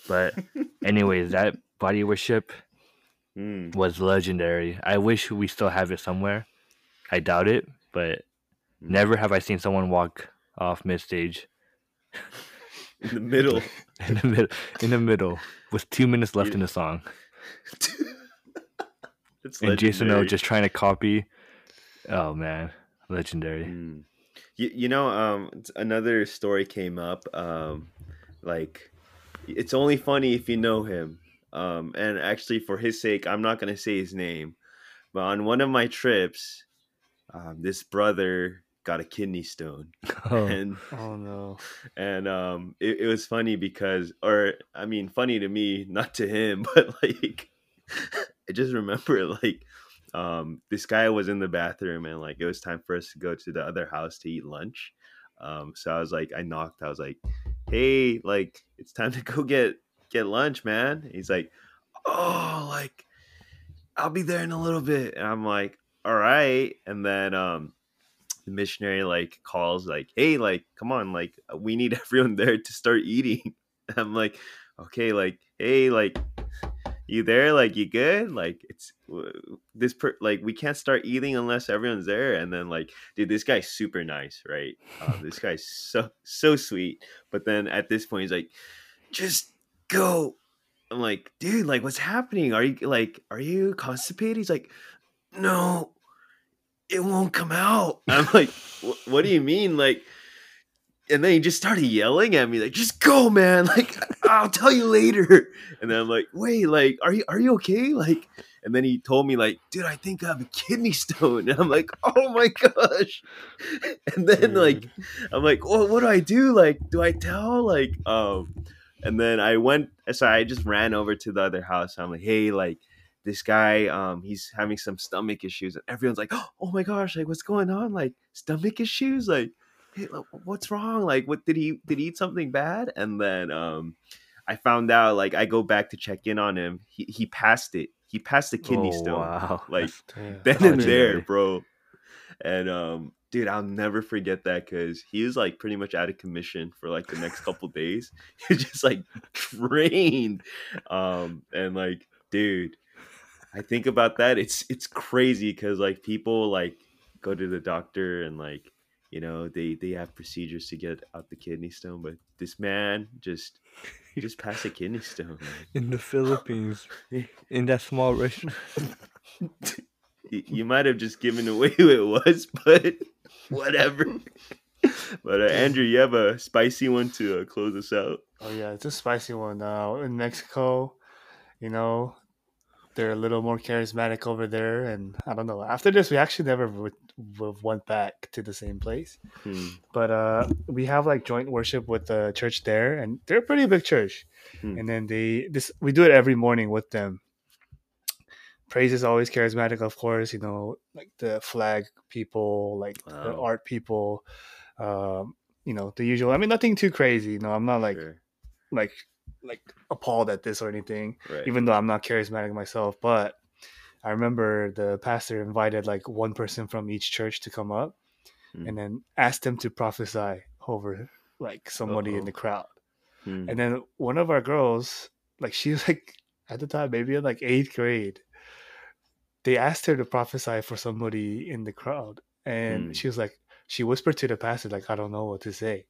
But anyways, that body worship mm. was legendary. I wish we still have it somewhere. I doubt it, but mm. never have I seen someone walk off mid-stage. In the middle. in the middle. In the middle. With two minutes left yeah. in the song. It's and legendary. Jason O just trying to copy. Oh, man. Legendary. Mm. You, you know, um, another story came up, um, like, it's only funny if you know him. Um, and actually, for his sake, I'm not going to say his name. But on one of my trips, um, this brother got a kidney stone. Oh, and, oh no. And um, it, it was funny because, or, I mean, funny to me, not to him, but, like, I just remember, like, um this guy was in the bathroom, and like it was time for us to go to the other house to eat lunch. Um so I was like, I knocked, I was like, hey, like, it's time to go get get lunch, man. And he's like, oh, like, I'll be there in a little bit. And I'm like, all right. And then um the missionary like calls, like, hey, like, come on, like, we need everyone there to start eating. And I'm like, okay, like, hey, like, you there? Like, you good? Like, it's this per like we can't start eating unless everyone's there. And then, like, dude, this guy's super nice, right? Um, this guy's so so sweet. But then at this point, he's like, just go. I'm like, dude, like, what's happening? Are you like, are you constipated? He's like, no, it won't come out. I'm like, what do you mean, like? And then he just started yelling at me, like, just go, man. Like, I'll tell you later. And then I'm like, wait, like, are you are you okay? Like, and then he told me, like, dude, I think I have a kidney stone. And I'm like, oh my gosh. And then like, I'm like, oh, what do I do? Like, do I tell? Like, um, and then I went, so I just ran over to the other house. I'm like, hey, like, this guy, um, he's having some stomach issues. And everyone's like, oh my gosh, like, what's going on? Like, stomach issues? Like, hey, what's wrong? Like, what did he did he eat something bad? And then um I found out, like, I go back to check in on him. He he passed it. He passed the kidney oh, stone. Wow. Like, damn. Then and there, bro. And um dude, I'll never forget that, because he was like pretty much out of commission for like the next couple days. He was just like drained. Um and like, dude, I think about that. It's it's crazy because like people like go to the doctor and like, you know, they, they have procedures to get out the kidney stone, but this man just just passed a kidney stone. In the Philippines, in that small restaurant. You might have just given away who it was, but whatever. But uh, Andrew, you have a spicy one to uh, close us out. Oh, yeah, it's a spicy one. Uh, in Mexico, you know, they're a little more charismatic over there, and I don't know. After this, we actually never w- w- went back to the same place. Hmm. But uh, we have like joint worship with the church there, and they're a pretty big church. Hmm. And then they this we do it every morning with them. Praise is always charismatic, of course. You know, like the flag people, like wow. the art people. Um, you know, the usual. I mean, nothing too crazy. You know, I'm not like sure. like. like appalled at this or anything, right. Even though I'm not charismatic myself. But I remember the pastor invited like one person from each church to come up mm. and then asked them to prophesy over like somebody Uh-oh. in the crowd. Mm. And then one of our girls, like she was like at the time, maybe in like eighth grade, they asked her to prophesy for somebody in the crowd. And mm. she was like, she whispered to the pastor, like, I don't know what to say.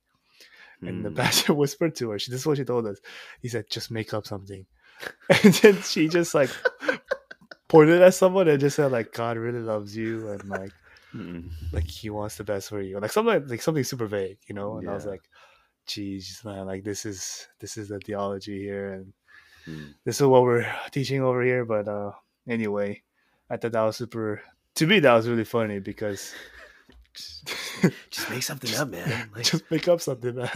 And the pastor whispered to her, she, this is what she told us. He said, just make up something. And then she just like pointed at someone and just said, like, God really loves you. And like, mm. like he wants the best for you. Like something, like something super vague, you know? And yeah. I was like, geez, man, like this is, this is the theology here. And mm. this is what we're teaching over here. But uh, anyway, I thought that was super, to me, that was really funny because just, just make something just, up, man. Like, just make up something, man.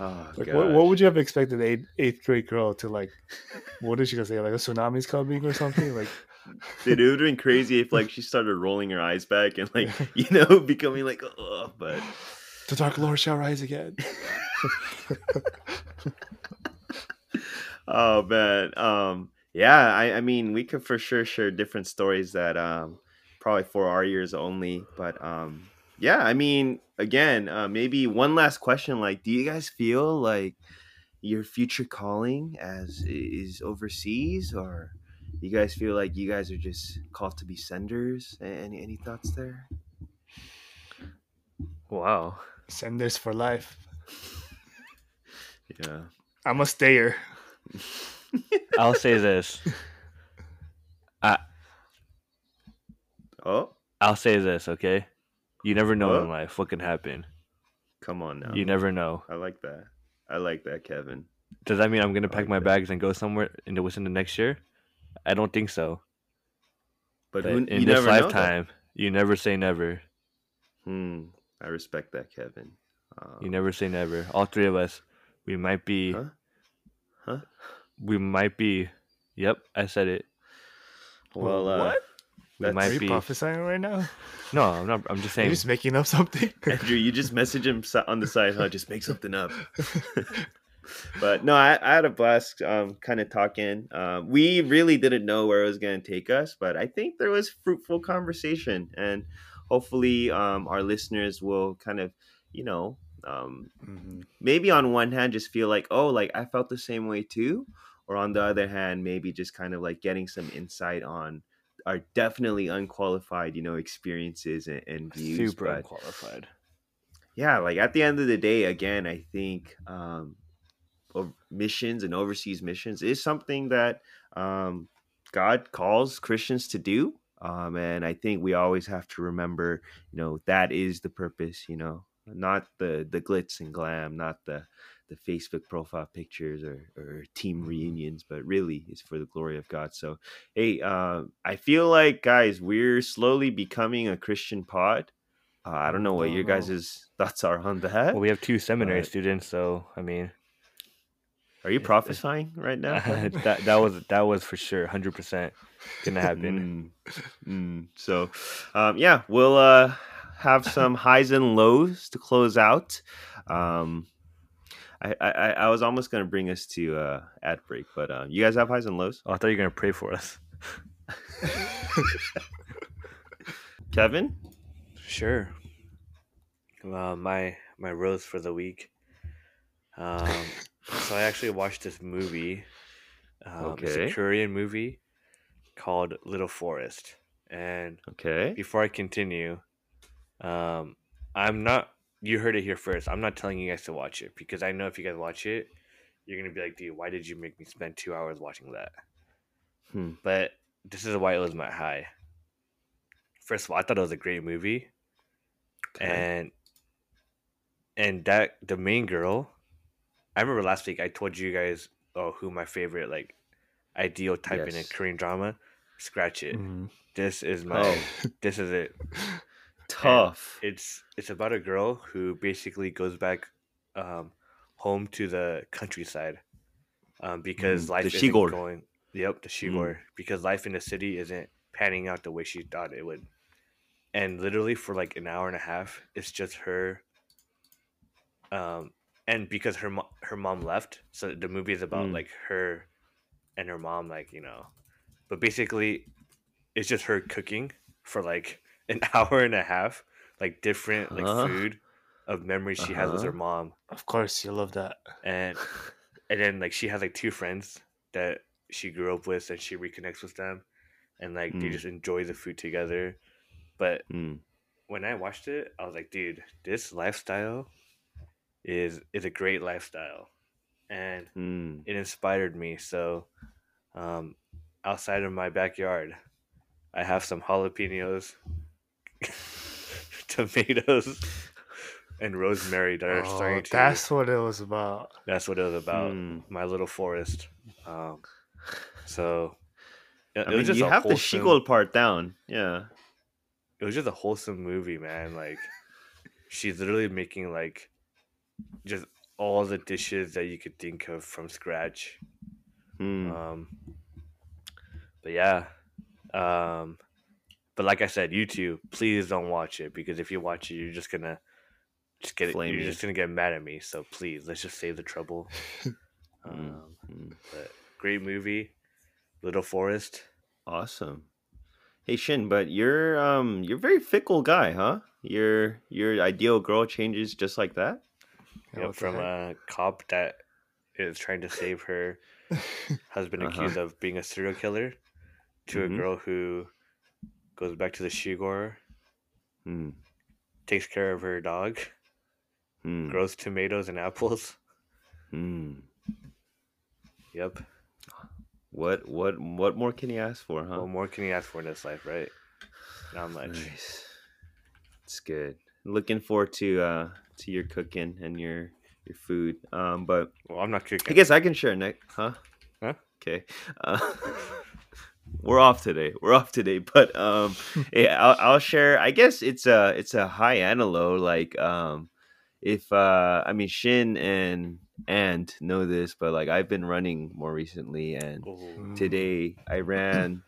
Oh, like, what, what would you have expected an eighth grade girl to, like, what is she going to say? Like, a tsunami's coming or something? Like, dude, it would have been crazy if, like, she started rolling her eyes back and, like, you know, becoming like, oh, but. The Dark Lord shall rise again. Oh, man. Um, yeah, I, I mean, we could for sure share different stories that um, probably for our years only. But, um, yeah, I mean, again, uh, maybe one last question. Like, do you guys feel like your future calling as is overseas, or you guys feel like you guys are just called to be senders? Any, any thoughts there? Wow. Senders for life. Yeah. I'm a stayer. I'll say this. I, oh. I'll say this, okay? You never know what? In life what can happen. Come on now. You never know. I like that. I like that, Kevin. Does that mean I'm going to pack like my that. bags and go somewhere in the, within the next year? I don't think so. But, but who, in you this never lifetime, know you never say never. Hmm. I respect that, Kevin. Um, you never say never. All three of us, we might be... Huh? Huh? We might be... Yep, I said it. Well, uh... What? We That's, might are you be... prophesying right now? No, I'm not. I'm just saying... You're just making up something? Andrew, you just message him on the side, huh? Just make something up. But no, I, I had a blast um, kind of talking. Um, we really didn't know where it was going to take us, but I think there was fruitful conversation. And... Hopefully, um, our listeners will kind of, you know, um, mm-hmm. maybe on one hand just feel like, oh, like I felt the same way too. Or on the other hand, maybe just kind of like getting some insight on our definitely unqualified, you know, experiences and, and views. Super but, unqualified. Yeah. Like at the end of the day, again, I think um, missions and overseas missions is something that um, God calls Christians to do. Um, and I think we always have to remember, you know, that is the purpose, you know, not the, the glitz and glam, not the, the Facebook profile pictures or, or team reunions, but really it's for the glory of God. So, hey, uh, I feel like, guys, we're slowly becoming a Christian pod. Uh, I don't know what oh. your guys' thoughts are on that. Well, we have two seminary uh, students, so, I mean. Are you prophesying right now? that that was that was for sure, one hundred percent gonna happen. Mm, mm. So, um, yeah, we'll uh, have some highs and lows to close out. Um, I, I I was almost gonna bring us to uh, ad break, but um, you guys have highs and lows. Oh, I thought you were gonna pray for us. Kevin, sure. Uh, my my rose for the week. Um. So I actually watched this movie. Um, okay. It's a Korean movie called Little Forest. And okay. before I continue, um, I'm not. You heard it here first. I'm not telling you guys to watch it because I know if you guys watch it, you're gonna be like, "Dude, why did you make me spend two hours watching that?" Hmm. But this is why it was my high. First of all, I thought it was a great movie, okay. and and that the main girl. I remember last week I told you guys oh who my favorite like ideal type yes. in a Korean drama. Scratch it. Mm-hmm. This is my oh. this is it. Tough. And it's it's about a girl who basically goes back um, home to the countryside um, because mm, life is isn't going. Yep, the shigor. Mm. Because life in the city isn't panning out the way she thought it would. And literally for like an hour and a half, it's just her. Um. And because her mo- her mom left, so the movie is about mm. like her and her mom, like you know, but basically it's just her cooking for like an hour and a half, like different like uh-huh. food of memories she uh-huh. has with her mom. Of course, you love that. And and then like she has like two friends that she grew up with, and she reconnects with them, and like mm. they just enjoy the food together. But mm. when I watched it, I was like, dude, this lifestyle. Is is a great lifestyle, and mm. it inspired me. So, um, outside of my backyard, I have some jalapenos, tomatoes, and rosemary that are oh, starting to. That's what it was about. That's what it was about. Mm. My little forest. Um, so, it, I it mean, was just you a have wholesome... the shigol part down. Yeah. it was just a wholesome movie, man. Like, she's literally making like just all the dishes that you could think of from scratch. Hmm. Um, but yeah, um, but like I said, YouTube, please don't watch it, because if you watch it, you're just gonna just get Flame you're me. just gonna get mad at me. So please, let's just save the trouble. um, but great movie, Little Forest. Awesome. Hey Shin, but you're um you're a very fickle guy, huh? Your your ideal girl changes just like that. Yeah, yeah, from a cop that is trying to save her husband uh-huh. accused of being a serial killer to mm-hmm. a girl who goes back to the shoe gore, mm. takes care of her dog, mm. grows tomatoes and apples. Mm. Yep. What what what more can you ask for, huh? What more can you ask for in this life, right? Not much. Nice. It's good. Looking forward to uh to your cooking and your your food. Um, but well, I'm not cooking. I guess I can share next, huh? Huh? Okay. Uh, we're off today. We're off today. But um, yeah, I'll, I'll share. I guess it's a it's a high and a low. Like um, if uh, I mean Shin and. and know this, but like I've been running more recently, and oh. today I ran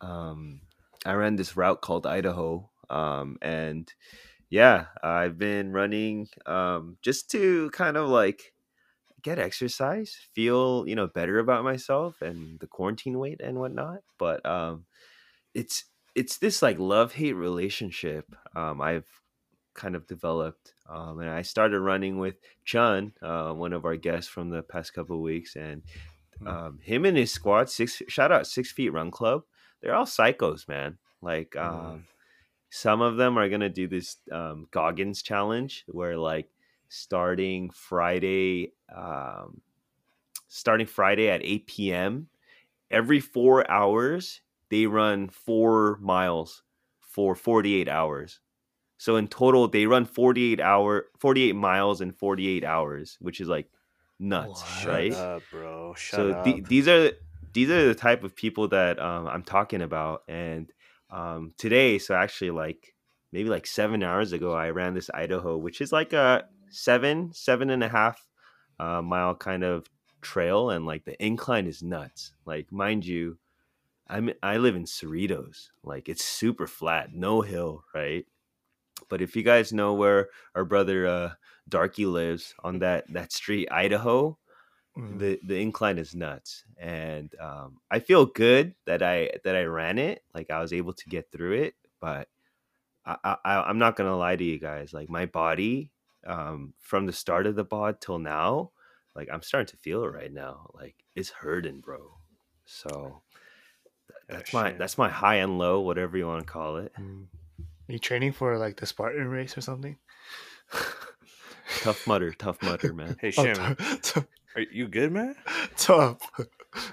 um I ran this route called Idaho, um and yeah, I've been running um just to kind of like get exercise, feel, you know, better about myself and the quarantine weight and whatnot. But um it's it's this like love-hate relationship um I've kind of developed, um, and I started running with Chun, uh, one of our guests from the past couple of weeks, and um, him and his squad, six shout out Six Feet Run Club. They're all psychos, man. Like um, mm. some of them are gonna do this um, Goggins challenge, where like starting Friday, um, starting Friday at eight p.m. every four hours they run four miles for forty-eight hours. So in total, they run forty-eight hour, forty-eight miles in forty-eight hours, which is like nuts, what? right? Shut up, bro. Shut so up. Th- these are these are the type of people that um, I'm talking about. And um, today, so actually, like maybe like seven hours ago, I ran this Idaho, which is like a seven, seven and a half uh, mile kind of trail, and like the incline is nuts. Like, mind you, I'm I live in Cerritos, like it's super flat, no hill, right? But if you guys know where our brother uh, Darky lives, on that, that street, Idaho, mm. the, the incline is nuts. And um, I feel good that I that I ran it. Like, I was able to get through it. But I, I, I'm not going to lie to you guys. Like, my body, um, from the start of the bod till now, like, I'm starting to feel it right now. Like, it's hurting, bro. So th- that's, oh, my, that's my high and low, whatever you want to call it. Mm. Are you training for like the Spartan race or something? Tough mutter, tough mutter, man. Hey, Shim, oh, t- t- are you good, man? Tough,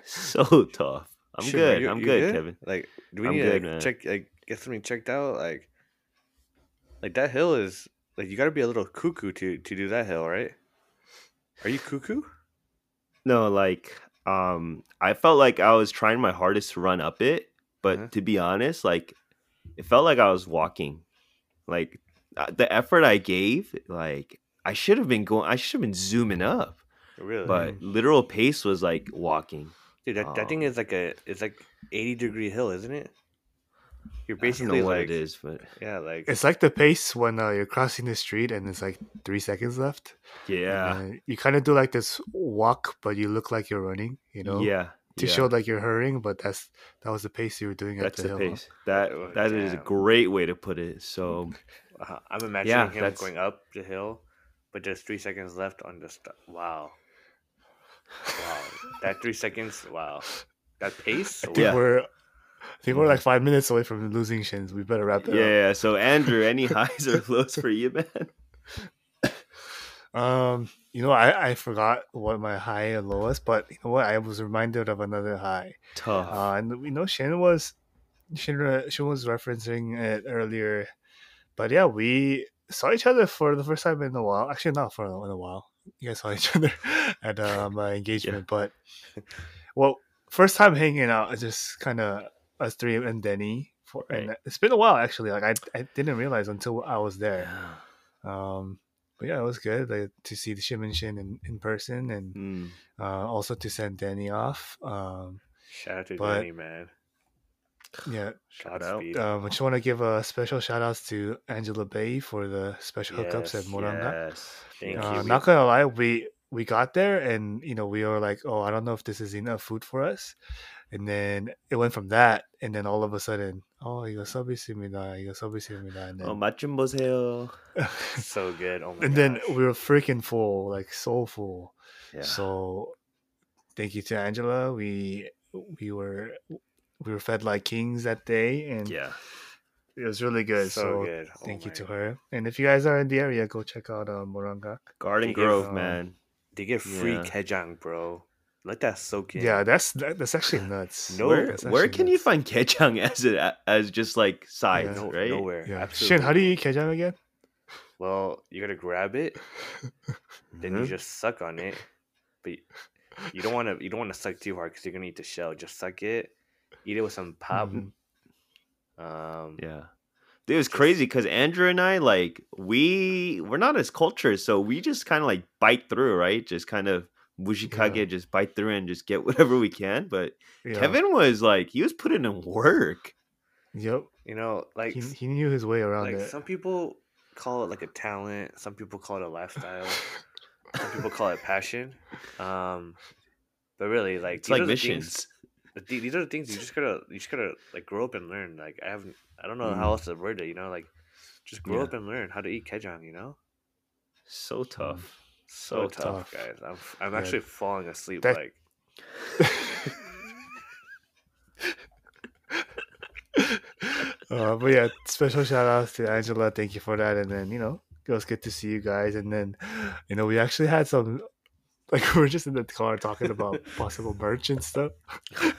so tough. I'm Shim, good. You, I'm good, good, Kevin. Like, do we I'm need good, to like, check? Like, get something checked out. Like, like that hill is like, you got to be a little cuckoo to to do that hill, right? Are you cuckoo? No, like, um, I felt like I was trying my hardest to run up it, but uh-huh. to be honest, like. It felt like I was walking, like the effort I gave, like I should have been going, I should have been zooming up, really. But literal pace was like walking. Dude, that, um, that thing is like a, it's like eighty degree hill, isn't it? You're basically I don't know what like, it is, but yeah, like it's like the pace when uh, you're crossing the street and it's like three seconds left. Yeah, and, uh, you kind of do like this walk, but you look like you're running, you know? Yeah. To yeah. show like you're hurrying, but that's that was the pace you were doing that's at the, the hill. Pace. That that Damn. is a great way to put it. So uh, I'm imagining yeah, him that's... going up the hill, but there's three seconds left on the st- wow, wow, that three seconds, wow, that pace. I think yeah. we're I think we're like five minutes away from losing Shins. We better wrap that yeah, up. Yeah. So Andrew, any highs or lows for you, man? Um. You know, I, I forgot what my high and low was, but you know what? I was reminded of another high. Tough. Uh, and you know, Shin was Shin, Shin was referencing it earlier. But yeah, we saw each other for the first time in a while. Actually, not for in a while. You guys saw each other at uh, my engagement. Yeah. But, well, first time hanging out, just kind of us three and Denny for, right. and it's been a while actually. Like I, I didn't realize until I was there. Yeah. Um, but yeah, it was good like, to see the Shim and Shin in, in person, and mm. uh, also to send Denny off. Um, shout out to but, Denny, man. Yeah, shout out. Um, I just want to give a special shout outs to Angela Bay for the special yes, hookups at Moranga. Yes. Thank uh, you. Not gonna lie, we we got there and you know we were like, oh, I don't know if this is enough food for us, and then it went from that, and then all of a sudden, oh, you got sobi simida, you got sobi simida, and then, oh, Machumbo's hill, so good. Oh my and gosh. Then we were freaking full, like so full. Yeah. So thank you to Angela. We we were. We were fed like kings that day, and yeah, it was really good. So, so good. Oh thank you to God. Her. And if you guys are in the area, go check out uh, Morangak Garden they Grove, give, um, man. They get free yeah. kejang, bro. Let that soak in. Yeah, that's that, that's actually nuts. No, where, actually where can nuts. You find kejang as it as just like sides, yeah. no, right? Nowhere. Yeah. Absolutely. Shin, how do you eat kejang again? Well, you gotta grab it, then mm-hmm. you just suck on it, but you, you don't want to you don't want to suck too hard because you're gonna eat the shell. Just suck it. Eat it with some pop. Mm-hmm. Um, yeah. Dude, it was crazy because Andrew and I, like, we, we're not as cultured, so we just kind of, like, bite through, right? Just kind of mushikage, yeah. just bite through and just get whatever we can. But yeah. Kevin was, like, he was putting in work. Yep. You know, like. He, he knew his way around like, it. Some people call it, like, a talent. Some people call it a lifestyle. Some people call it passion. Um, but really, like. It's like missions. Things- But these are the things you just gotta, you just gotta like grow up and learn. Like I haven't, I don't know mm. how else to word it. You know, like just grow yeah. up and learn how to eat kejang. You know, so tough, so, so tough, tough, guys. I'm, I'm yeah. actually falling asleep. That... Like, uh, but yeah, special shout outs to Angela. Thank you for that. And then you know, it was good to see you guys. And then you know, we actually had some. Like, we were just in the car talking about possible merch and stuff, oh,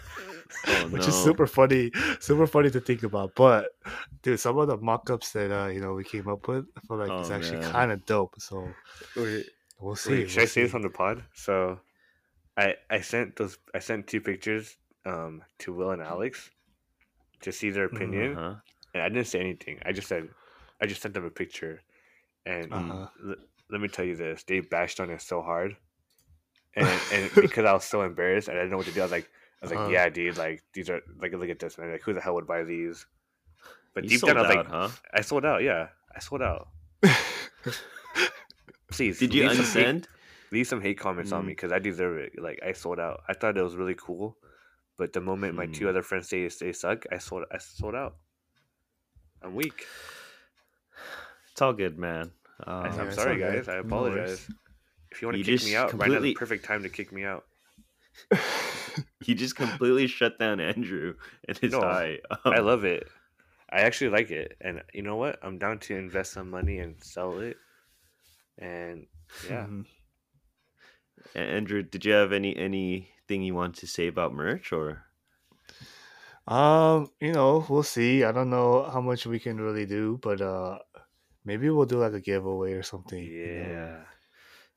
no. which is super funny, super funny to think about. But, dude, some of the mock-ups that, uh, you know, we came up with, I feel like oh, it's actually kind of dope. So, wait, we'll see. Wait, should we'll I see. say this on the pod? So, I I sent those, I sent two pictures um, to Will and Alex to see their opinion. Mm, uh-huh. And I didn't say anything. I just said, I just sent them a picture. And uh-huh. l- let me tell you this, they bashed on it so hard. And, and because I was so embarrassed and I didn't know what to do, I was like, I was like, uh, yeah, dude, like these are like look at this, man. Like, who the hell would buy these? But deep down, I was out, like, huh? I sold out. Yeah, I sold out. Please, did you unsend? Leave some hate comments mm. on me because I deserve it. Like, I sold out. I thought it was really cool, but the moment mm. my two other friends say they suck, I sold. I sold out. I'm weak. It's all good, man. Uh, I, I'm yeah, sorry, guys. Good. I apologize. No If you want to kick me out, completely... right now is the perfect time to kick me out. He just completely shut down Andrew and his no, eye. Um, I love it. I actually like it. And you know what? I'm down to invest some money and sell it. And yeah. Mm-hmm. Andrew, did you have any anything you want to say about merch or? Um, you know, we'll see. I don't know how much we can really do, but uh, maybe we'll do like a giveaway or something. Yeah. You know?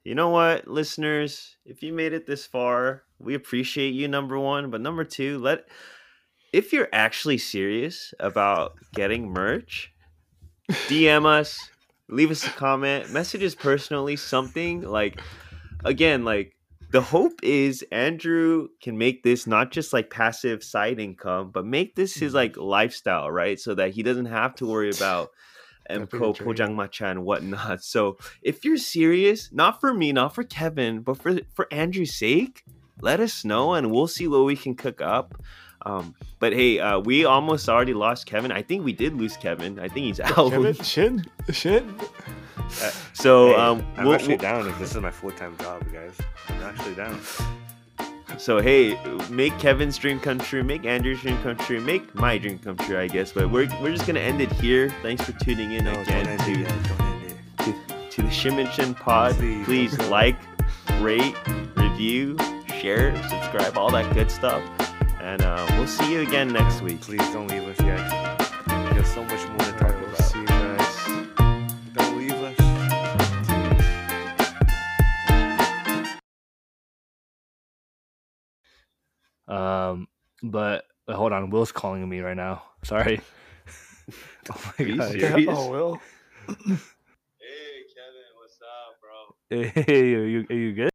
You know what, listeners, if you made it this far, we appreciate you, number one. But number two, let if you're actually serious about getting merch, D M us, leave us a comment, message us personally, something. Like, again, like, the hope is Andrew can make this not just like passive side income, but make this his like lifestyle, right? So that he doesn't have to worry about M C O, Pojangmacha, and whatnot. So if you're serious, not for me, not for Kevin, but for, for Andrew's sake, let us know and we'll see what we can cook up. Um, but hey, uh, we almost already lost Kevin. I think we did lose Kevin. I think he's out. Kevin, shit, shit. Uh, so hey, um, I'm we'll, actually we'll, down if this is my full-time job, guys. I'm actually down. So, hey, make Kevin's dream come true, make Andrew's dream come true, make my dream come true, I guess. But we're we're just going to end it here. Thanks for tuning in no, again to, it, yeah, to, to the Shim and Shin pod. Please, Please like, rate, review, share, subscribe, all that good stuff. And uh, we'll see you again next week. Please don't leave us yet. There's so much more to talk about. See you guys. Don't leave us. Um, but Wait, hold on, Will's calling me right now. Sorry. Oh my god. Oh, Will. Hey, Kevin, what's up, bro? Hey, are you are you good?